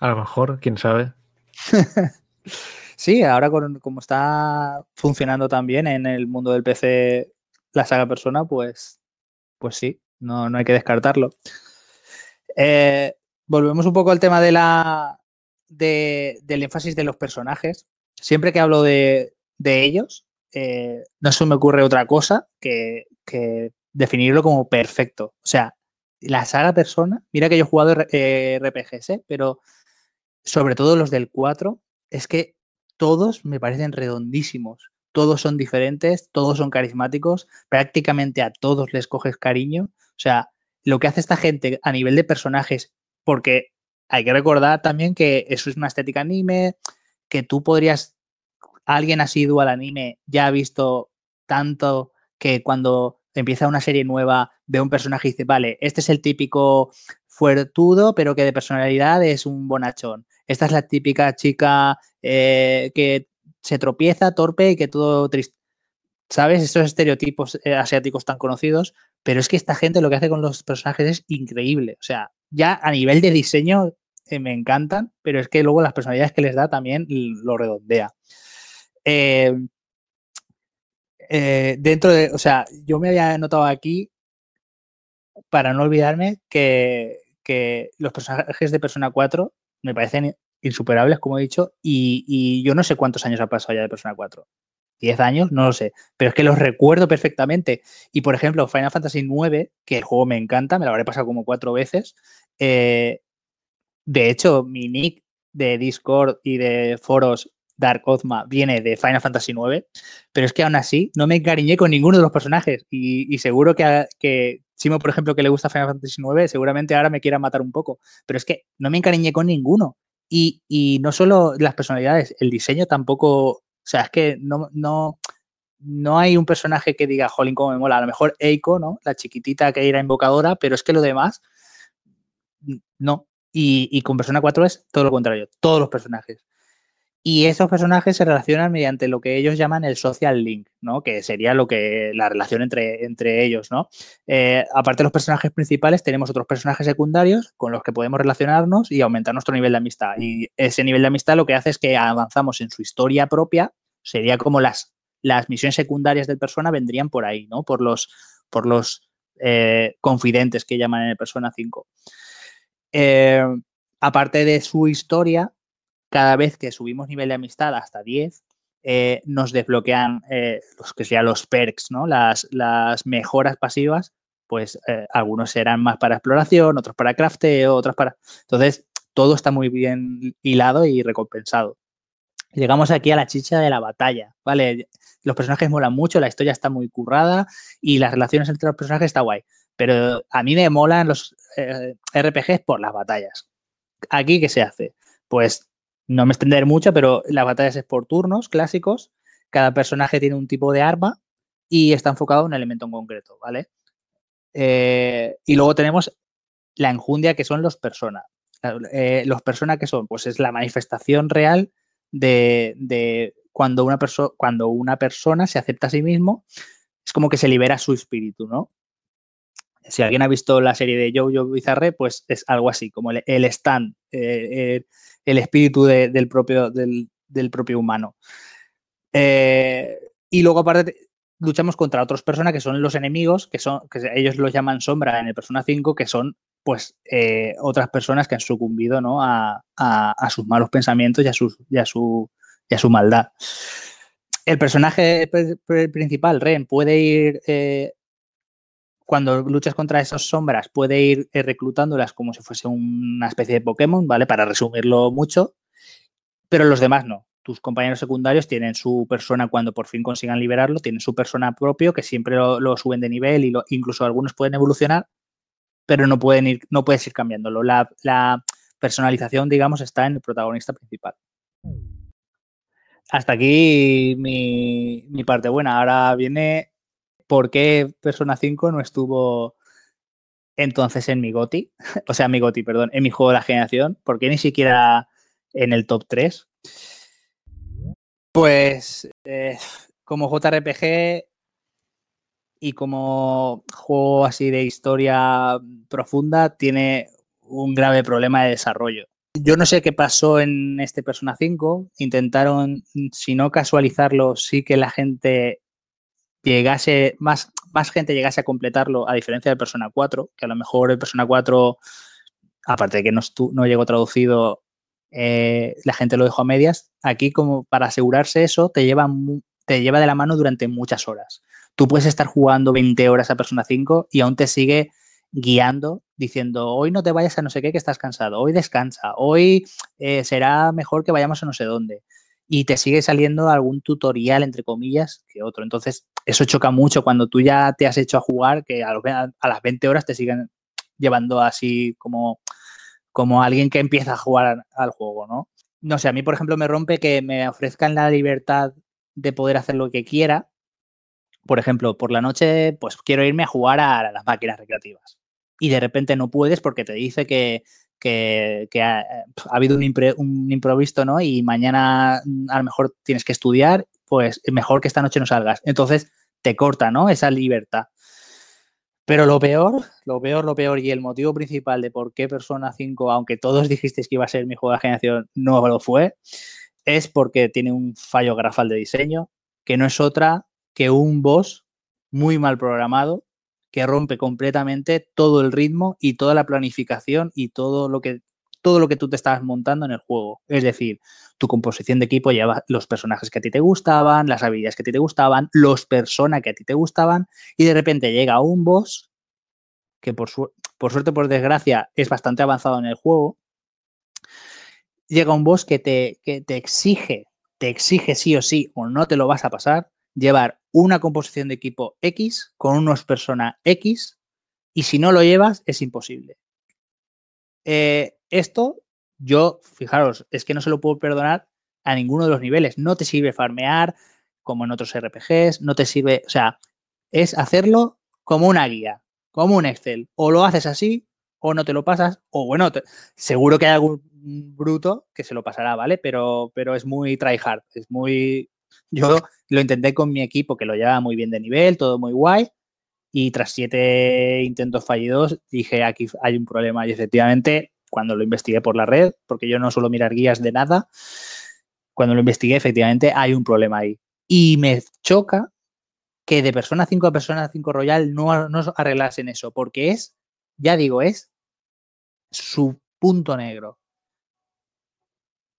A lo mejor, quién sabe. Sí, ahora con, como está funcionando también en el mundo del P C la saga Persona, pues, pues sí, no, no hay que descartarlo. Eh, volvemos un poco al tema de la, de, del énfasis de los personajes. Siempre que hablo de, de ellos, eh, no se me ocurre otra cosa que, que definirlo como perfecto. O sea, la saga Persona, mira que yo he jugado eh, R P Gs, ¿eh? Pero sobre todo los del cuatro, es que todos me parecen redondísimos. Todos son diferentes, todos son carismáticos, prácticamente a todos les coges cariño. O sea, lo que hace esta gente a nivel de personajes, porque hay que recordar también que eso es una estética anime, que tú podrías... Alguien asiduo al anime ya ha visto tanto que cuando empieza una serie nueva ve un personaje y dice, vale, este es el típico fuertudo, pero que de personalidad es un bonachón. Esta es la típica chica eh, que se tropieza, torpe y que todo triste. ¿Sabes? Estos estereotipos eh, asiáticos tan conocidos, pero es que esta gente lo que hace con los personajes es increíble. O sea, ya a nivel de diseño eh, me encantan, pero es que luego las personalidades que les da también lo redondea. Eh, eh, dentro de, o sea, yo me había notado aquí, para no olvidarme, que, que los personajes de Persona cuatro me parecen insuperables, como he dicho, y, y yo no sé cuántos años ha pasado ya de Persona cuatro. ¿diez años? No lo sé. Pero es que los recuerdo perfectamente. Y, por ejemplo, Final Fantasy nueve, que el juego me encanta, me lo habré pasado como cuatro veces. Eh, de hecho, mi nick de Discord y de foros Dark Ozma viene de Final Fantasy nueve, pero es que aún así no me encariñé con ninguno de los personajes y, y seguro que, a, que Chimo, por ejemplo, que le gusta Final Fantasy nueve, seguramente ahora me quiera matar un poco, pero es que no me encariñé con ninguno y, y no solo las personalidades, el diseño tampoco, o sea, es que no, no, no hay un personaje que diga, jolín, cómo me mola, a lo mejor Eiko, ¿no? La chiquitita que era invocadora, pero es que lo demás, no. Y, y con Persona cuatro es todo lo contrario, todos los personajes. Y esos personajes se relacionan mediante lo que ellos llaman el social link, ¿no? Que sería lo que la relación entre, entre ellos, ¿no? Eh, aparte de los personajes principales, tenemos otros personajes secundarios con los que podemos relacionarnos y aumentar nuestro nivel de amistad. Y ese nivel de amistad lo que hace es que avanzamos en su historia propia. Sería como las, las misiones secundarias del Persona vendrían por ahí, ¿no? Por los, por los eh, confidentes que llaman en el Persona cinco. Eh, aparte de su historia, cada vez que subimos nivel de amistad hasta diez, eh, nos desbloquean eh, los que sean los perks, ¿no? Las, las mejoras pasivas, pues eh, algunos serán más para exploración, otros para crafteo, otros para... Entonces, todo está muy bien hilado y recompensado. Llegamos aquí a la chicha de la batalla, ¿vale? Los personajes molan mucho, la historia está muy currada y las relaciones entre los personajes está guay. Pero a mí me molan los eh, R P Gs por las batallas. ¿Aquí qué se hace? Pues... No me extenderé mucho, pero las batallas es por turnos clásicos. Cada personaje tiene un tipo de arma y está enfocado en un elemento en concreto, ¿vale? Eh, y luego tenemos la enjundia que son los Persona. Eh, los Persona que son, pues es la manifestación real de, de cuando, una perso- cuando una persona se acepta a sí mismo, es como que se libera su espíritu, ¿no? Si alguien ha visto la serie de Jojo Bizarre, pues es algo así, como el, el stand, eh, eh, el espíritu de, del, propio, del, del propio humano. Eh, y luego, aparte, luchamos contra otros personas que son los enemigos, que son que ellos los llaman sombra en el Persona cinco, que son pues eh, otras personas que han sucumbido, ¿no? a, a, a sus malos pensamientos y a, sus, y, a su, y a su maldad. El personaje principal, Ren, puede ir... Eh, Cuando luchas contra esas sombras, puede ir reclutándolas como si fuese una especie de Pokémon, ¿vale? Para resumirlo mucho, pero los demás no. Tus compañeros secundarios tienen su persona cuando por fin consigan liberarlo, tienen su persona propio que siempre lo, lo suben de nivel y lo, incluso algunos pueden evolucionar, pero no pueden ir, no puedes ir cambiándolo. La, la personalización, digamos, está en el protagonista principal. Hasta aquí mi, mi parte buena. Ahora viene... ¿Por qué Persona cinco no estuvo entonces en mi GOTY? O sea, mi GOTY, perdón, en mi juego de la generación. ¿Por qué ni siquiera en el top tres? Pues eh, como J R P G y como juego así de historia profunda, tiene un grave problema de desarrollo. Yo no sé qué pasó en este Persona cinco. Intentaron, si no casualizarlo, sí que la gente... llegase más, más gente llegase a completarlo, a diferencia del Persona cuatro, que a lo mejor el Persona cuatro, aparte de que no, estu- no llegó traducido, eh, la gente lo dejó a medias. Aquí, como para asegurarse eso, te lleva, te lleva de la mano durante muchas horas. Tú puedes estar jugando veinte horas a Persona cinco y aún te sigue guiando, diciendo, hoy no te vayas a no sé qué, que estás cansado, hoy descansa, hoy eh, será mejor que vayamos a no sé dónde. y te sigue saliendo algún tutorial, entre comillas, que otro. Entonces, eso choca mucho cuando tú ya te has hecho a jugar, que a, los, a las veinte horas te siguen llevando así como, como alguien que empieza a jugar al juego, ¿no? No sé, a mí, por ejemplo, me rompe que me ofrezcan la libertad de poder hacer lo que quiera. Por ejemplo, por la noche, pues quiero irme a jugar a las máquinas recreativas. Y de repente no puedes porque te dice que, que, que ha, ha habido un, impre, un imprevisto, ¿no? Y mañana a lo mejor tienes que estudiar, pues mejor que esta noche no salgas. Entonces te corta, ¿no? Esa libertad. Pero lo peor, lo peor, lo peor y el motivo principal de por qué Persona cinco, aunque todos dijisteis que iba a ser mi juego de la generación, no lo fue, es porque tiene un fallo garrafal de diseño, que no es otra que un boss muy mal programado que rompe completamente todo el ritmo y toda la planificación y todo lo que, todo lo que tú te estabas montando en el juego. Es decir, tu composición de equipo lleva los personajes que a ti te gustaban, las habilidades que a ti te gustaban, los Persona que a ti te gustaban, y de repente llega un boss que por, su- por suerte, por desgracia, es bastante avanzado en el juego. Llega un boss que te, que te exige, te exige sí o sí, o no te lo vas a pasar, llevar una composición de equipo X con unos Persona X, y si no lo llevas, es imposible. Eh, esto, yo, fijaros, es que no se lo puedo perdonar a ninguno de los niveles. No te sirve farmear como en otros R P Gs, no te sirve, o sea, es hacerlo como una guía, como un Excel. O lo haces así, o no te lo pasas, o bueno, te, seguro que hay algún bruto que se lo pasará, ¿vale? Pero, pero es muy tryhard, es muy... Yo lo intenté con mi equipo, que lo llevaba muy bien de nivel, todo muy guay, y tras siete intentos fallidos dije, aquí hay un problema. Y efectivamente, cuando lo investigué por la red, porque yo no suelo mirar guías de nada, cuando lo investigué, efectivamente, hay un problema ahí. Y me choca que de Persona cinco a Persona cinco Royal no, no arreglasen eso, porque es, ya digo, es su punto negro.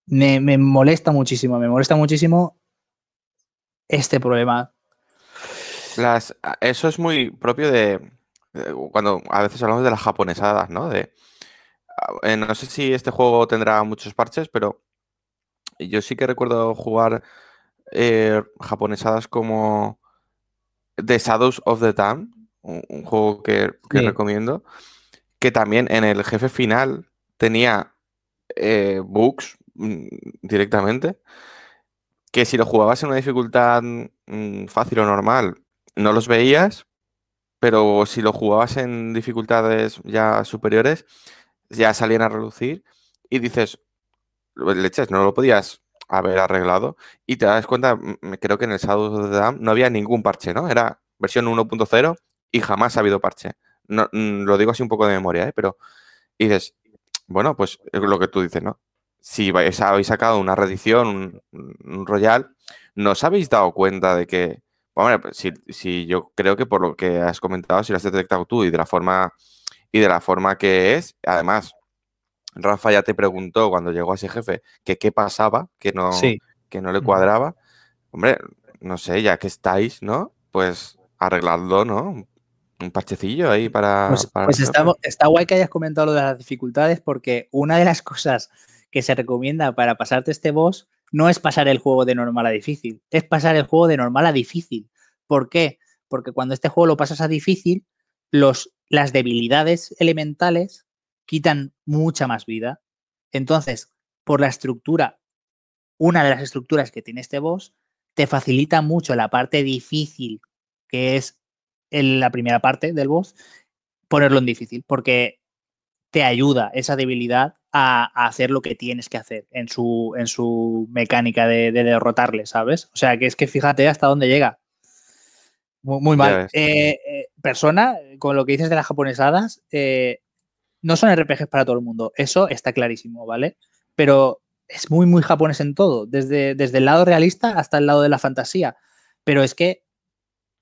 Me, me molesta muchísimo, me molesta muchísimo este problema. Las, eso es muy propio de, de cuando a veces hablamos de las japonesadas, ¿no? De, eh, no sé si este juego tendrá muchos parches, pero yo sí que recuerdo jugar eh, japonesadas como The Shadows of the Dam, un, un juego que, que sí. recomiendo, que también en el jefe final tenía eh, bugs mmm, directamente, que si lo jugabas en una dificultad mmm, fácil o normal, no los veías, pero si lo jugabas en dificultades ya superiores, ya salían a relucir y dices, leches, no lo podías haber arreglado. Y te das cuenta, creo que en el Shadow of the Dam no había ningún parche, ¿no? Era versión uno punto cero y jamás ha habido parche. No, lo digo así un poco de memoria, ¿eh? Pero dices, bueno, pues es lo que tú dices, ¿no? Si habéis sacado una reedición, un, un Royal, ¿no os habéis dado cuenta de que... Bueno, pues si, si yo creo que por lo que has comentado, si lo has detectado tú y de la forma y de la forma que es... Además, Rafa ya te preguntó cuando llegó a ese jefe que qué pasaba, que no, sí. que no le cuadraba. Hombre, no sé, ya que estáis, ¿no? Pues arregladlo, ¿no? Un parchecillo ahí para... Pues, para pues está, está guay que hayas comentado lo de las dificultades, porque una de las cosas que se recomienda para pasarte este boss no es pasar el juego de normal a difícil, es pasar el juego de normal a difícil. ¿Por qué? Porque cuando este juego lo pasas a difícil, los, las debilidades elementales quitan mucha más vida. Entonces, por la estructura, una de las estructuras que tiene este boss, te facilita mucho la parte difícil, que es el, la primera parte del boss, ponerlo en difícil, porque te ayuda esa debilidad a hacer lo que tienes que hacer en su, en su mecánica de, de derrotarle, ¿sabes? O sea, que es que fíjate hasta dónde llega. Muy, muy mal. Eh, eh, Persona, con lo que dices de las japonesadas, eh, no son R P Gs para todo el mundo. Eso está clarísimo, ¿vale? Pero es muy, muy japonés en todo. Desde, desde el lado realista hasta el lado de la fantasía. Pero es que,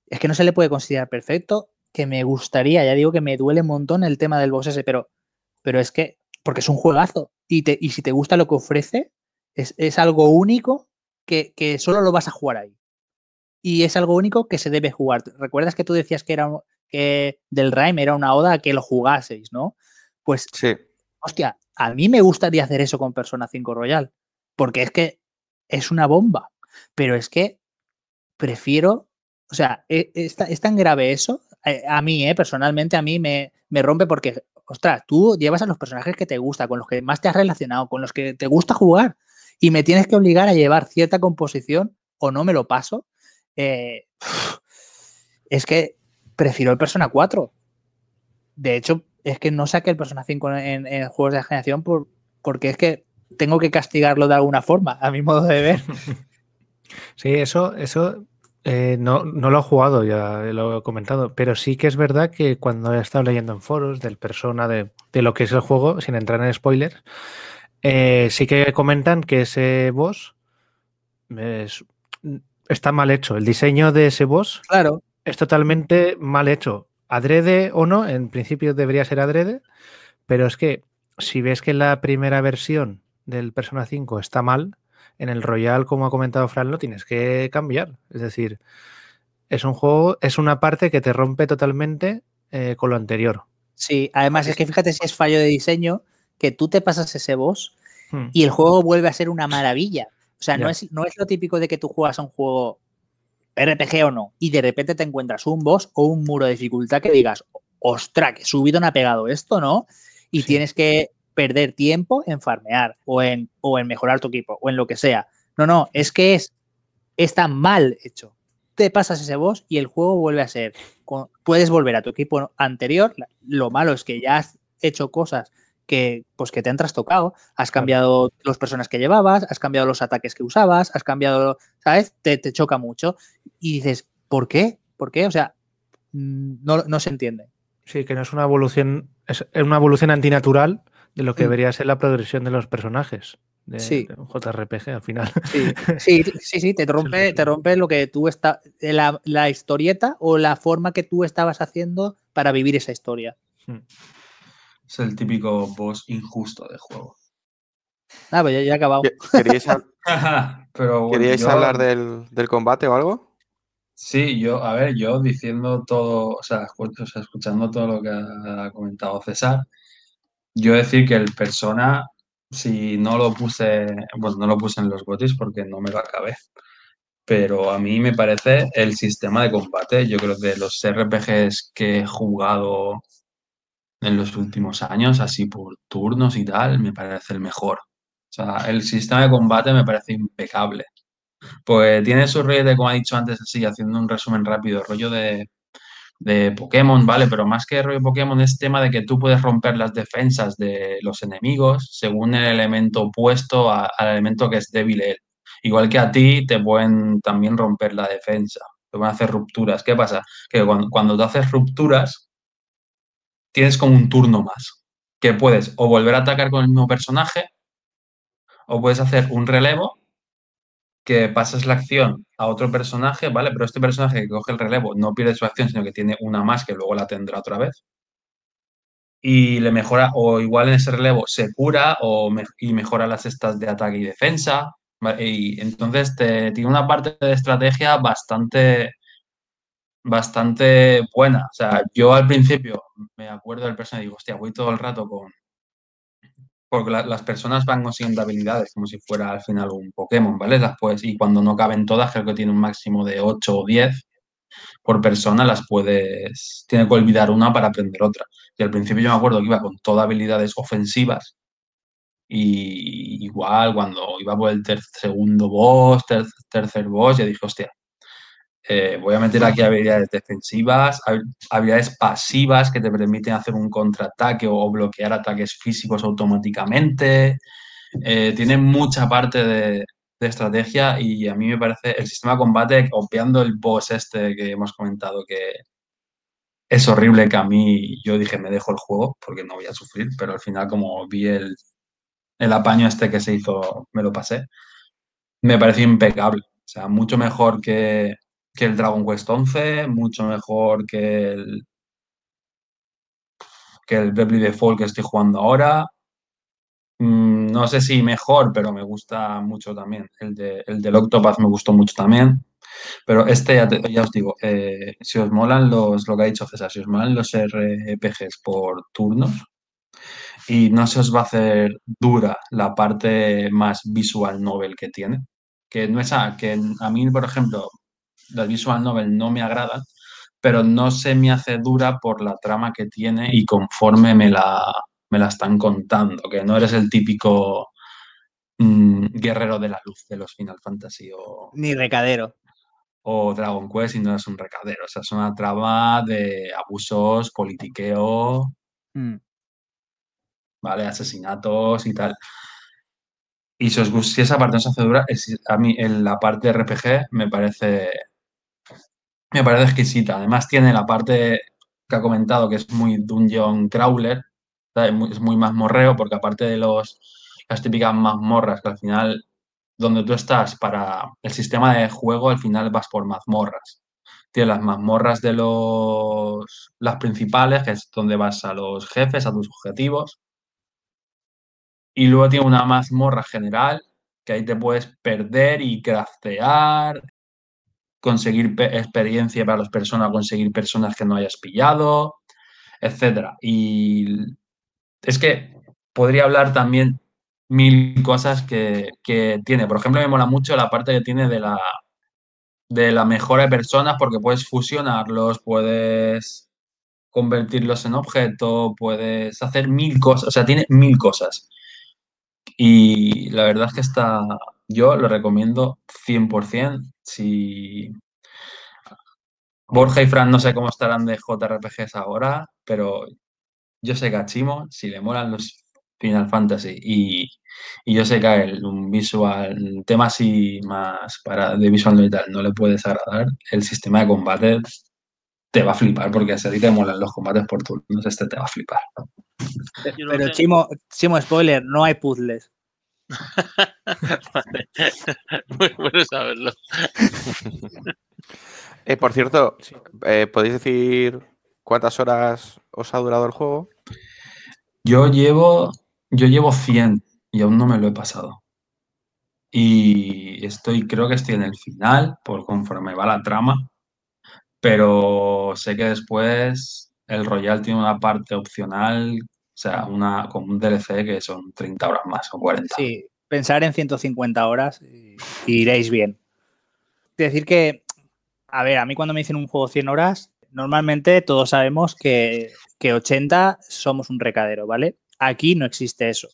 es que no se le puede considerar perfecto, que me gustaría, ya digo que me duele un montón el tema del boss ese, pero, pero es que porque es un juegazo y, te, y si te gusta lo que ofrece, es, es algo único que, que solo lo vas a jugar ahí. Y es algo único que se debe jugar. ¿Recuerdas que tú decías que, era, que del Rime era una oda a que lo jugaseis, no? Pues, sí. Hostia, a mí me gustaría hacer eso con Persona cinco Royal, porque es que es una bomba. Pero es que prefiero... O sea, es, es tan grave eso. A mí, eh, personalmente, a mí me, me rompe porque, ostras, tú llevas a los personajes que te gusta, con los que más te has relacionado, con los que te gusta jugar, y me tienes que obligar a llevar cierta composición o no me lo paso. Eh, es que prefiero el Persona cuatro. De hecho, es que no saqué el Persona cinco en, en juegos de generación por, porque es que tengo que castigarlo de alguna forma, a mi modo de ver. Sí, eso... eso... Eh, no, no lo he jugado, ya lo he comentado, pero sí que es verdad que cuando he estado leyendo en foros del Persona, de, de lo que es el juego, sin entrar en spoilers, eh, sí que comentan que ese boss es, está mal hecho. El diseño de ese boss claro. es totalmente mal hecho. Adrede o no, en principio debería ser adrede, pero es que si ves que la primera versión del Persona cinco está mal, en el Royal, como ha comentado Fran, lo tienes que cambiar. Es decir, es un juego, es una parte que te rompe totalmente eh, con lo anterior. Sí, además es que fíjate si es fallo de diseño, que tú te pasas ese boss hmm. y el juego vuelve a ser una maravilla. O sea, yeah. no es, no es lo típico de que tú juegas a un juego R P G o no, y de repente te encuentras un boss o un muro de dificultad que digas, ostras, que subido no ha pegado esto, ¿no? Y sí. tienes que... perder tiempo en farmear o en, o en mejorar tu equipo o en lo que sea. No, no, es que es está mal hecho. Te pasas ese boss y el juego vuelve a ser. Con, puedes volver a tu equipo anterior. Lo malo es que ya has hecho cosas que, pues, que te han trastocado. Has cambiado claro. los personas que llevabas, has cambiado los ataques que usabas, has cambiado, ¿sabes? Te, te choca mucho. Y dices, ¿por qué? ¿Por qué? O sea, no, no se entiende. Sí, que no es una evolución, es una evolución antinatural de lo que debería ser la progresión de los personajes de, sí. de un J R P G al final. Sí, sí, sí, sí te rompe, te rompe lo que tú está la, la historieta o la forma que tú estabas haciendo para vivir esa historia. Es el típico boss injusto de juego. Ah, pues ya, ya he acabado. ¿Queríais, a... Pero bueno, ¿Queríais yo... hablar del, del combate o algo? Sí, yo, a ver, yo diciendo todo, o sea, escuchando todo lo que ha comentado César, yo decir que el Persona, si no lo puse, pues no lo puse en los gotis porque no me lo acabé. Pero a mí me parece el sistema de combate, yo creo que de los R P Gs que he jugado en los últimos años, así por turnos y tal, me parece el mejor. O sea, el sistema de combate me parece impecable. Pues tiene sus rollos de, como ha dicho antes, así, haciendo un resumen rápido, rollo de... de Pokémon, ¿vale? Pero más que rollo Pokémon es tema de que tú puedes romper las defensas de los enemigos según el elemento opuesto a, al elemento que es débil él. Igual que a ti te pueden también romper la defensa, te van a hacer rupturas. ¿Qué pasa? Que cuando, cuando te haces rupturas tienes como un turno más, que puedes o volver a atacar con el mismo personaje o puedes hacer un relevo que pasas la acción a otro personaje, ¿vale? Pero este personaje que coge el relevo no pierde su acción, sino que tiene una más que luego la tendrá otra vez. Y le mejora, o igual en ese relevo se cura o me, y mejora las estas de ataque y defensa, ¿vale? Y entonces te, tiene una parte de estrategia bastante, bastante buena. O sea, yo al principio me acuerdo del personaje y digo, hostia, voy todo el rato con... Porque la, las personas van consiguiendo habilidades como si fuera al final un Pokémon, ¿vale? Las puedes, y cuando no caben todas, creo que tiene un máximo de ocho o diez por persona, las puedes... Tiene que olvidar una para aprender otra. Y al principio yo me acuerdo que iba con todas habilidades ofensivas. Y igual, cuando iba por el ter- segundo boss, ter- tercer boss, ya dije, hostia, eh, voy a meter aquí habilidades defensivas, habilidades pasivas que te permiten hacer un contraataque o bloquear ataques físicos automáticamente. Eh, tiene mucha parte de, de estrategia y a mí me parece el sistema de combate, obviando el boss este que hemos comentado que es horrible, que a mí yo dije me dejo el juego porque no voy a sufrir, pero al final como vi el, el apaño este que se hizo, me lo pasé. Me pareció impecable, o sea, mucho mejor que... que el Dragon Quest once, mucho mejor que el que el Bravely Default que estoy jugando ahora. Mm, no sé si mejor, pero me gusta mucho también. El, de, el del Octopath me gustó mucho también. Pero este, ya, te, ya os digo, eh, si os molan los, lo que ha dicho César, si os molan los R P Gs por turnos y no se os va a hacer dura la parte más visual novel que tiene, que no es a, que a mí, por ejemplo, las visual novel no me agradan, pero no se me hace dura por la trama que tiene y conforme me la, me la están contando, que no eres el típico mm, guerrero de la luz de los Final Fantasy o... Ni recadero. O Dragon Quest, y no es un recadero. O sea, es una trama de abusos, politiqueo, mm. ¿vale? Asesinatos y tal. Y si, os gusta, si esa parte no se hace dura, es, a mí en la parte de R P G me parece... Me parece exquisita. Además tiene la parte que ha comentado, que es muy dungeon crawler, ¿sabes? Es muy mazmorreo, porque aparte de los las típicas mazmorras, que al final, donde tú estás para el sistema de juego, al final vas por mazmorras. Tienes las mazmorras de los las principales, que es donde vas a los jefes, a tus objetivos. Y luego tiene una mazmorra general, que ahí te puedes perder y craftear, conseguir pe- experiencia para las personas, conseguir personas que no hayas pillado, etcétera. Y es que podría hablar también mil cosas que, que tiene. Por ejemplo, me mola mucho la parte que tiene de la, de la mejora de personas, porque puedes fusionarlos, puedes convertirlos en objeto, puedes hacer mil cosas. O sea, tiene mil cosas. Y la verdad es que está... Yo lo recomiendo cien por ciento. Si Borja y Fran no sé cómo estarán de J R P Gs ahora, pero yo sé que a Chimo, si le molan los Final Fantasy, y, y yo sé que a él un visual, tema así más para de visual y tal, no le puedes agradar, el sistema de combate te va a flipar, porque si a ti te molan los combates por turnos, este te va a flipar. Pero Chimo, Chimo, spoiler, no hay puzzles. Vale. Muy bueno saberlo. eh, por cierto, eh, ¿podéis decir cuántas horas os ha durado el juego? Yo llevo yo llevo cien y aún no me lo he pasado. Y estoy, creo que estoy en el final, por conforme va la trama. Pero sé que después el Royal tiene una parte opcional. O sea, una, con un D L C que son treinta horas más o cuarenta. Sí, pensar en ciento cincuenta horas y, y iréis bien. Es decir que, a ver, a mí cuando me dicen un juego cien horas, normalmente todos sabemos que, que ochenta somos un recadero, ¿vale? Aquí no existe eso.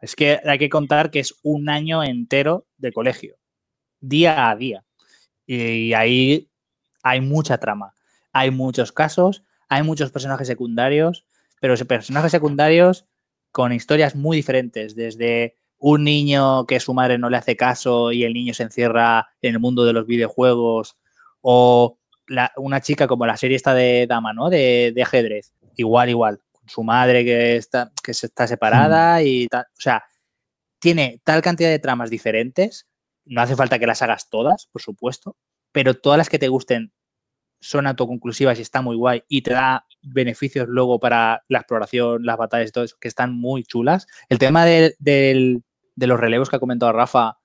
Es que hay que contar que es un año entero de colegio, día a día. Y, y ahí hay mucha trama, hay muchos casos, hay muchos personajes secundarios, pero personajes secundarios con historias muy diferentes, desde un niño que su madre no le hace caso y el niño se encierra en el mundo de los videojuegos, o la, una chica como la serie esta de Dama, ¿no? De, de ajedrez, igual, igual, con su madre que está, que está separada y tal. O sea, tiene tal cantidad de tramas diferentes, no hace falta que las hagas todas, por supuesto, pero todas las que te gusten son autoconclusivas y está muy guay y te da beneficios luego para la exploración, las batallas y todo eso, que están muy chulas. El tema de, de, de los relevos que ha comentado Rafa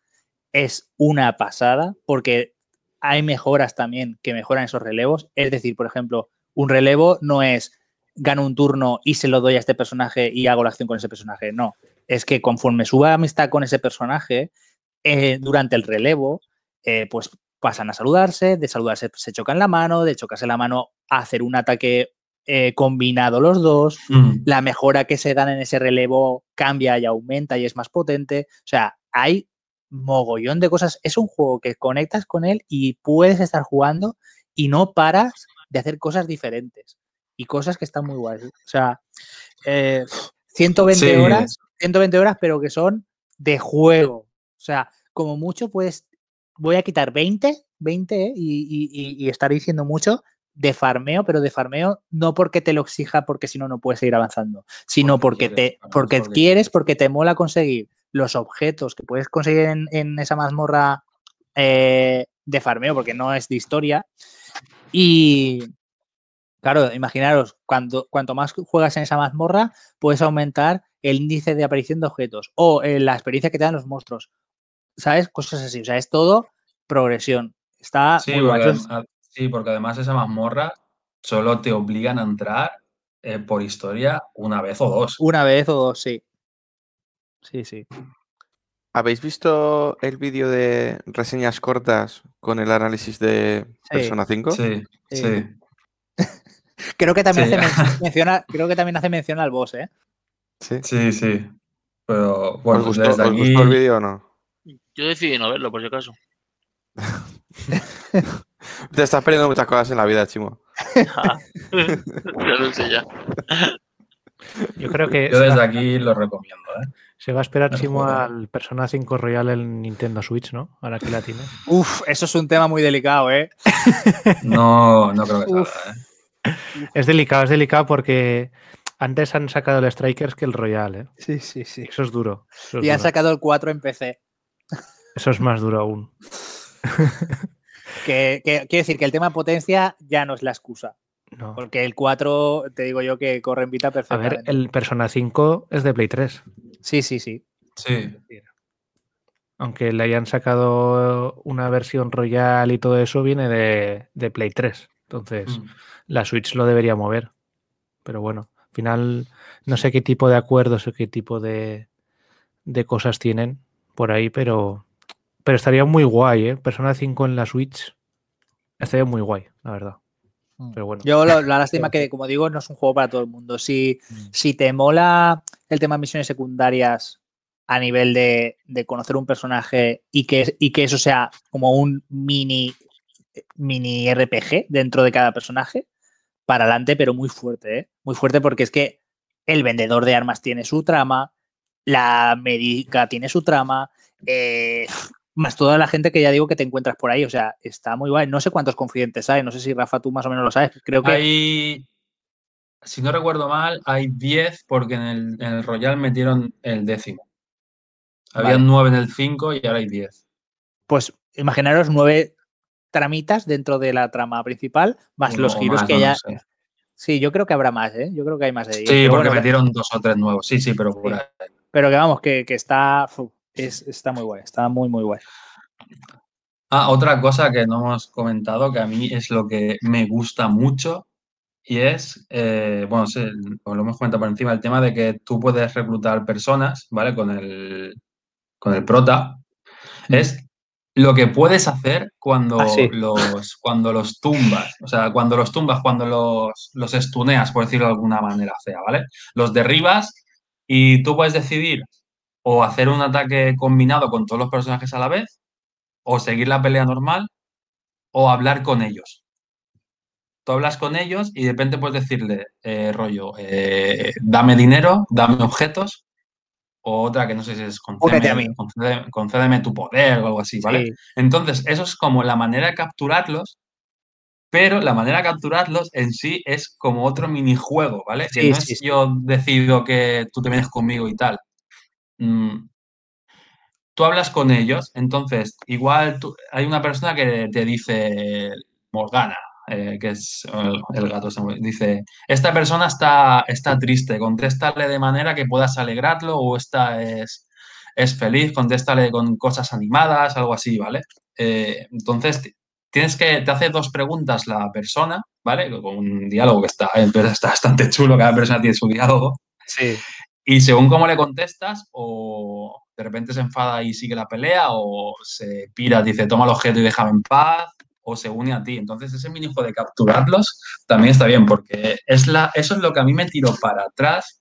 es una pasada, porque hay mejoras también que mejoran esos relevos. Es decir, por ejemplo, un relevo no es gano un turno y se lo doy a este personaje y hago la acción con ese personaje. No, es que conforme suba amistad con ese personaje, eh, durante el relevo, eh, pues pasan a saludarse, de saludarse se chocan la mano, de chocarse la mano a hacer un ataque eh, combinado los dos, mm. la mejora que se dan en ese relevo cambia y aumenta y es más potente. O sea, hay mogollón de cosas. Es un juego que conectas con él y puedes estar jugando y no paras de hacer cosas diferentes y cosas que están muy guays. O sea, eh, ciento veinte horas, pero que son de juego. O sea, como mucho puedes... Voy a quitar veinte, veinte ¿eh? y, y, y estar diciendo mucho de farmeo, pero de farmeo no porque te lo exija, porque si no, no puedes seguir avanzando, sino porque, porque, quieres, te, porque quieres, porque te mola conseguir los objetos que puedes conseguir en, en esa mazmorra eh, de farmeo, porque no es de historia. Y claro, imaginaros, cuanto, cuanto más juegas en esa mazmorra, puedes aumentar el índice de aparición de objetos o eh, la experiencia que te dan los monstruos. ¿Sabes? Cosas así. O sea, es todo progresión. Está sí, muy porque además, sí, porque además esa mazmorra solo te obligan a entrar eh, por historia una vez o dos. Una vez o dos, sí. Sí, sí. ¿Habéis visto el vídeo de reseñas cortas con el análisis de sí. Persona cinco? Sí, sí. sí. creo, que también sí. Hace menciona, creo que también hace mención al boss, ¿eh? Sí, sí. sí. Pero, bueno, ¿Os gustó, desde ¿os aquí... gustó el vídeo o no? Yo decidí no verlo, por si acaso. Te estás perdiendo muchas cosas en la vida, Chimo. Yo no sé ya. Yo creo que... Yo desde va, aquí lo recomiendo, ¿eh? Se va a esperar, Chimo, al Persona cinco Royal en Nintendo Switch, ¿no? Ahora que la tienes. Uf, eso es un tema muy delicado, ¿eh? No, no creo que salga, ¿eh? Es delicado, es delicado porque antes han sacado el Strikers que el Royal, ¿eh? Sí, sí, sí. Eso es duro. Eso es y duro. Han sacado el cuatro en P C. Eso es más duro aún. Que, que, quiero decir que el tema potencia ya no es la excusa. No. Porque el cuatro, te digo yo, que corre en Vita perfectamente. A ver, el Persona cinco es de Play tres. Sí, sí, sí. Sí. Aunque le hayan sacado una versión Royal y todo eso, viene de, de Play tres. Entonces, mm. la Switch lo debería mover. Pero bueno, al final no sé qué tipo de acuerdos o qué tipo de, de cosas tienen por ahí, pero... Pero estaría muy guay, ¿eh? Persona cinco en la Switch estaría muy guay, la verdad. Pero bueno. Yo lo, la lástima que, como digo, no es un juego para todo el mundo. Si, mm. si te mola el tema de misiones secundarias a nivel de, de conocer un personaje y que, y que eso sea como un mini, mini R P G dentro de cada personaje, para adelante, pero muy fuerte, ¿eh? Muy fuerte porque es que el vendedor de armas tiene su trama, la médica tiene su trama, eh... más toda la gente que ya digo que te encuentras por ahí. O sea, está muy guay. No sé cuántos confidentes hay. No sé si, Rafa, tú más o menos lo sabes. Creo que... Hay, si no recuerdo mal, hay diez porque en el, en el Royal metieron el décimo. Vale. Había nueve en el cinco y ahora hay diez. Pues imaginaros nueve tramitas dentro de la trama principal, más no, los giros más, que no ya... No sé. Sí, yo creo que habrá más, ¿eh? Yo creo que hay más de diez. Sí, pero porque bueno, metieron dos o tres nuevos. Sí, sí, pero por ahí. Pero que vamos, que, que está... Es, está muy guay, está muy, muy guay. Ah, otra cosa que no hemos comentado, que a mí es lo que me gusta mucho, y es, eh, bueno, sí, os lo hemos comentado por encima, el tema de que tú puedes reclutar personas, ¿vale? Con el, con el prota. Es lo que puedes hacer cuando, ah, sí. los, cuando los tumbas, o sea, cuando los tumbas, cuando los, los estuneas, por decirlo de alguna manera fea, ¿vale? Los derribas y tú puedes decidir o hacer un ataque combinado con todos los personajes a la vez, o seguir la pelea normal, o hablar con ellos. Tú hablas con ellos y de repente puedes decirle, eh, rollo, eh, dame dinero, dame objetos, o otra que no sé si es concédeme, concédeme, concédeme tu poder o algo así, ¿vale? Sí. Entonces, eso es como la manera de capturarlos, pero la manera de capturarlos en sí es como otro minijuego, ¿vale? Sí, que no sí, es sí. Yo decido que tú te vienes conmigo y tal. Tú hablas con ellos, entonces igual tú, hay una persona que te dice, Morgana, eh, que es el, el gato, dice, esta persona está, está triste, contéstale de manera que puedas alegrarlo, o esta es, es feliz, contéstale con cosas animadas, algo así, ¿vale? Eh, entonces tienes que, te hace dos preguntas la persona, ¿vale? Con un diálogo que está, está bastante chulo, cada persona tiene su diálogo. Sí. Y según cómo le contestas, o de repente se enfada y sigue la pelea, o se pira, dice, toma el objeto y déjame en paz, o se une a ti. Entonces, ese minijuego de capturarlos también está bien, porque es la, eso es lo que a mí me tiró para atrás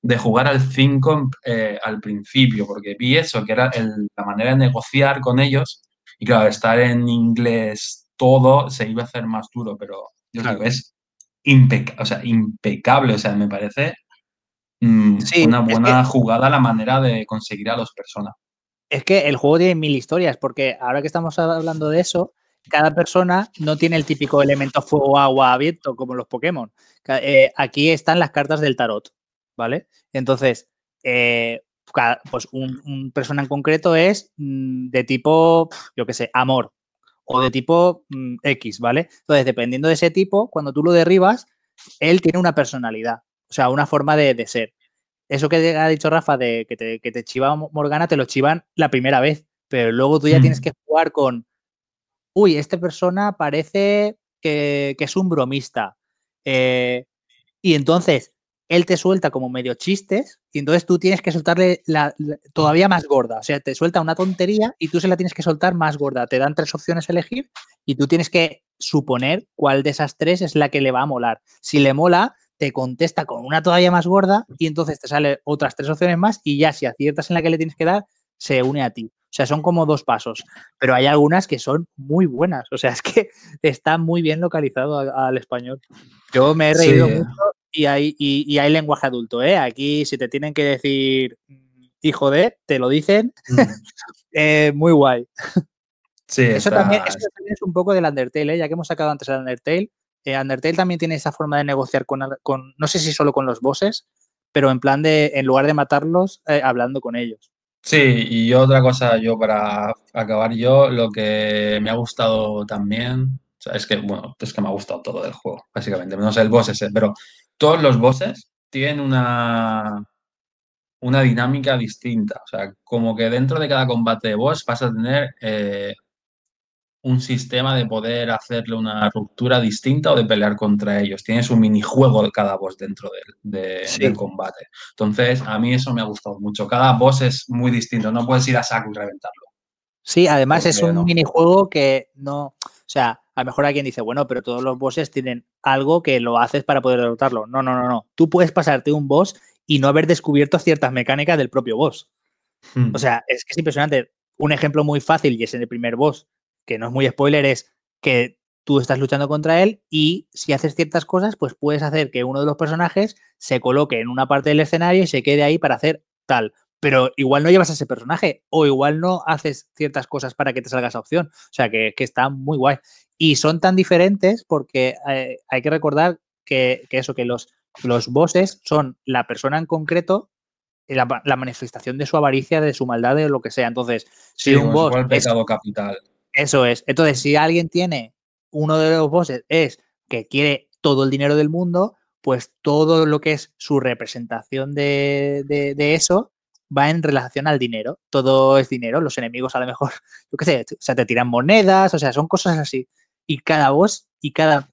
de jugar al cinco eh, al principio, porque vi eso, que era el, la manera de negociar con ellos, y claro, estar en inglés todo se iba a hacer más duro, pero yo claro. digo, es impeca- o sea, impecable, o sea, me parece... Mm, sí, una buena es que, jugada la manera de conseguir a las personas. Es que el juego tiene mil historias, porque ahora que estamos hablando de eso, cada persona no tiene el típico elemento fuego, agua, viento como los Pokémon. Eh, aquí están las cartas del tarot, ¿vale? Entonces, eh, cada, pues un, un persona en concreto es mm, de tipo, yo qué sé, amor, o de tipo mm, X, ¿vale? Entonces, dependiendo de ese tipo, cuando tú lo derribas, él tiene una personalidad. O sea, una forma de, de ser. Eso que ha dicho Rafa de que te, que te chiva Morgana, te lo chivan la primera vez, pero luego tú ya mm. tienes que jugar con, uy, esta persona parece que, que es un bromista. Eh, y entonces, él te suelta como medio chistes y entonces tú tienes que soltarle la, la, todavía más gorda. O sea, te suelta una tontería y tú se la tienes que soltar más gorda. Te dan tres opciones a elegir y tú tienes que suponer cuál de esas tres es la que le va a molar. Si le mola, te contesta con una todavía más gorda y entonces te sale otras tres opciones más y ya si aciertas en la que le tienes que dar, se une a ti. O sea, son como dos pasos. Pero hay algunas que son muy buenas. O sea, es que está muy bien localizado a, al español. Yo me he reído sí. mucho. Y hay, y, y hay lenguaje adulto, ¿eh? Aquí si te tienen que decir hijo de, te lo dicen. Mm. eh, muy guay. Sí, eso, está... también, eso también es un poco del Undertale, ¿eh? Ya que hemos sacado antes el Undertale. Eh, Undertale también tiene esa forma de negociar con, con, no sé si solo con los bosses, pero en plan de, en lugar de matarlos, eh, hablando con ellos. Sí, y otra cosa yo para acabar yo, lo que me ha gustado también, o sea, es que, bueno, es que me ha gustado todo del juego, básicamente, menos el boss ese, pero... Todos los bosses tienen una, una dinámica distinta. O sea, como que dentro de cada combate de boss vas a tener eh, un sistema de poder hacerle una ruptura distinta o de pelear contra ellos. Tienes un minijuego de cada boss dentro de, de, sí. del combate. Entonces, a mí eso me ha gustado mucho. Cada boss es muy distinto. No puedes ir a saco y reventarlo. Sí, además Porque es un no. minijuego que no... O sea, a lo mejor alguien dice, bueno, pero todos los bosses tienen algo que lo haces para poder derrotarlo. No, no, no, no. Tú puedes pasarte un boss y no haber descubierto ciertas mecánicas del propio boss. Hmm. O sea, es que es impresionante. Un ejemplo muy fácil, y es en el primer boss, que no es muy spoiler, es que tú estás luchando contra él y si haces ciertas cosas, pues puedes hacer que uno de los personajes se coloque en una parte del escenario y se quede ahí para hacer tal. Pero igual no llevas a ese personaje o igual no haces ciertas cosas para que te salga esa opción. O sea, que, que está muy guay. Y son tan diferentes porque eh, hay que recordar que, que eso, que los, los bosses son la persona en concreto, la, la manifestación de su avaricia, de su maldad, de lo que sea. Entonces, si sí, un boss... El pecado capital. Eso es. Entonces, si alguien tiene uno de los bosses es que quiere todo el dinero del mundo, pues todo lo que es su representación de, de, de eso... va en relación al dinero. Todo es dinero. Los enemigos a lo mejor, yo qué sé, o sea, te tiran monedas, o sea, son cosas así. Y cada boss y cada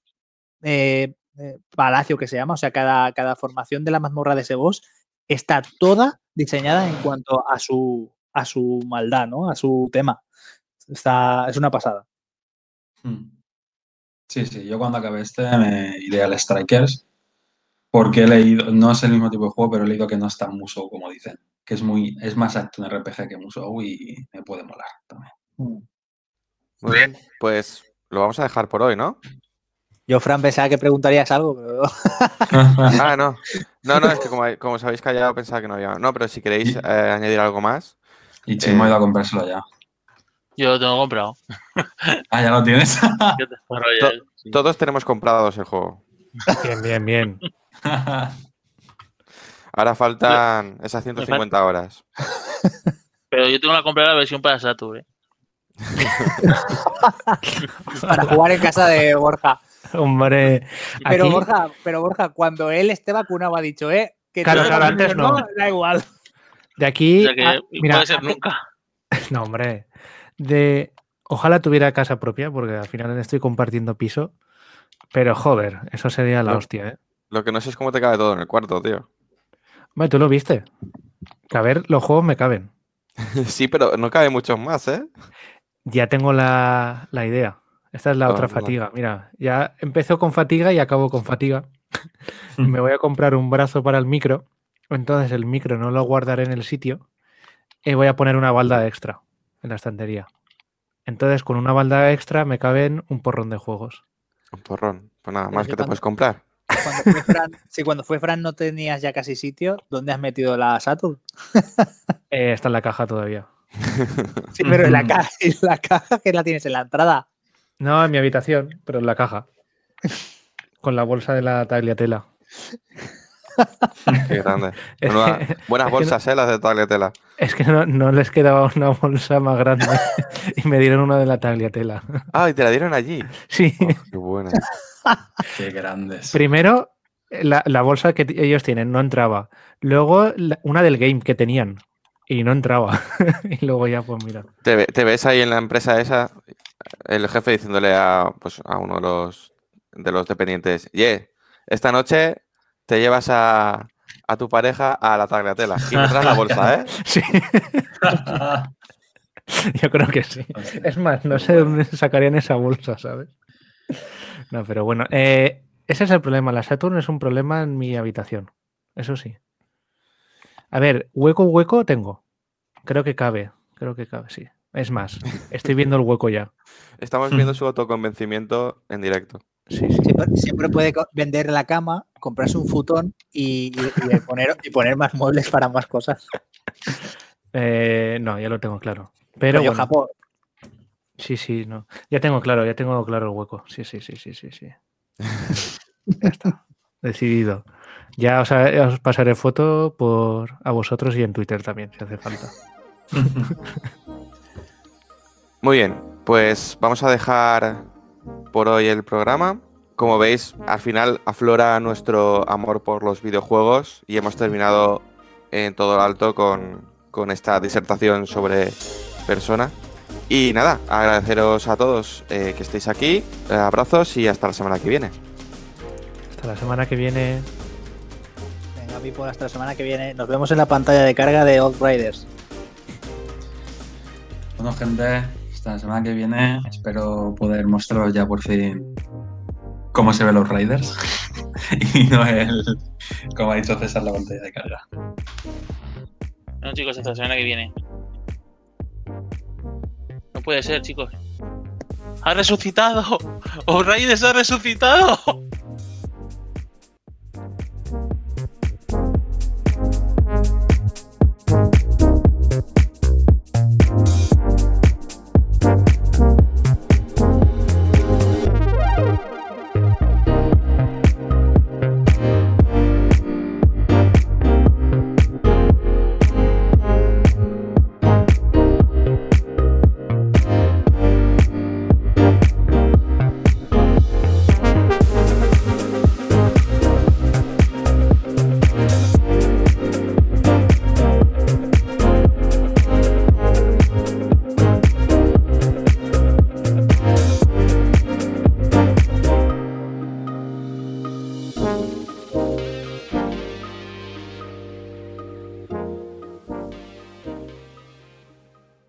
eh, eh, palacio que se llama, o sea, cada, cada formación de la mazmorra de ese boss está toda diseñada en cuanto a su a su maldad, ¿no? A su tema. Está, es una pasada. Sí, sí. Yo cuando acabé este me iré al Strikers porque he leído, no es el mismo tipo de juego, pero he leído que no es tan muso como dicen. Que es muy es más alto un R P G que un Musou y me puede molar también. Muy bien, pues lo vamos a dejar por hoy, ¿no? Yo, Fran, pensaba que preguntarías algo, pero... ah, no. No, no, es que como, como os habéis callado pensaba que no había... No, pero si queréis eh, añadir algo más... Y Chimo eh... ha ido a comprárselo ya. Yo lo tengo comprado. Ah, ¿ya lo tienes? Yo te ya, to- sí. Todos tenemos comprados el juego. Bien, bien, bien. Ahora faltan esas ciento cincuenta horas. Pero yo tengo que comprar la versión para Saturn, ¿eh? Para jugar en casa de Borja. Hombre. Pero aquí... Borja, pero Borja, cuando él esté vacunado ha dicho, eh, que claro, claro, antes no. no. Da igual. De aquí. O sea que a, mira, puede ser nunca. No, hombre. De ojalá tuviera casa propia, porque al final estoy compartiendo piso. Pero joder, eso sería la lo, hostia, eh. Lo que no sé es cómo te cabe todo en el cuarto, tío. Bueno, tú lo viste. Que a ver, los juegos me caben. Sí, pero no caben muchos más, ¿eh? Ya tengo la, la idea. Esta es la no, otra fatiga. No. Mira, ya empezó con fatiga y acabo con fatiga. Me voy a comprar un brazo para el micro. Entonces el micro no lo guardaré en el sitio. Y voy a poner una balda extra en la estantería. Entonces con una balda extra me caben un porrón de juegos. Un porrón. Pues nada, más que te puedes comprar. Cuando fue Fran, si cuando fue Fran no tenías ya casi sitio, ¿dónde has metido la Saturn? Eh, está en la caja todavía. Sí, pero en la, ca- en la caja que la tienes en la entrada. No, en mi habitación, pero en la caja. Con la bolsa de la Tagliatella. Qué grande. Una, buenas bolsas, no, eh, las de Tagliatella. Es que no, no les quedaba una bolsa más grande y me dieron una de la Tagliatella. Ah, y te la dieron allí. Sí. Oh, qué buena. Qué grandes. Primero, la, la bolsa que t- ellos tienen no entraba. Luego, la, una del game que tenían y no entraba. Y luego ya, pues mira. ¿Te, te ves ahí en la empresa esa, el jefe diciéndole a, pues, a uno de los, de los dependientes, yeah, esta noche te llevas a, a tu pareja a la Tagliatella y me traes la bolsa, ¿eh? Sí. Yo creo que sí. Es más, no sé dónde sacarían esa bolsa, ¿sabes? No, pero bueno, eh, ese es el problema. La Saturn es un problema en mi habitación, eso sí. A ver, hueco, hueco tengo. Creo que cabe, creo que cabe, sí. Es más, estoy viendo el hueco ya. Estamos viendo su autoconvencimiento en directo. Sí, sí. Siempre, siempre puede vender la cama, comprarse un futón y, y, y, poner, y poner más muebles para más cosas. Eh, no, ya lo tengo claro. Pero bueno, Japón. Sí, sí, no. Ya tengo claro, ya tengo claro el hueco. Sí, sí, sí, sí, sí, sí. Ya está. Decidido. Ya os, ya os pasaré foto por a vosotros y en Twitter también, si hace falta. Muy bien, pues vamos a dejar por hoy el programa. Como veis, al final aflora nuestro amor por los videojuegos y hemos terminado en todo alto con, con esta disertación sobre Persona. Y nada, agradeceros a todos eh, que estéis aquí, eh, abrazos y hasta la semana que viene. Hasta la semana que viene. Venga, people, hasta la semana que viene. Nos vemos en la pantalla de carga de Outriders. Bueno, gente, hasta la semana que viene. Espero poder mostraros ya por fin cómo se ven los Riders y no el, como ha dicho César, la pantalla de carga. Bueno, chicos, hasta la semana que viene. No puede ser, chicos. ¡Ha resucitado! ¡Outriders ha resucitado!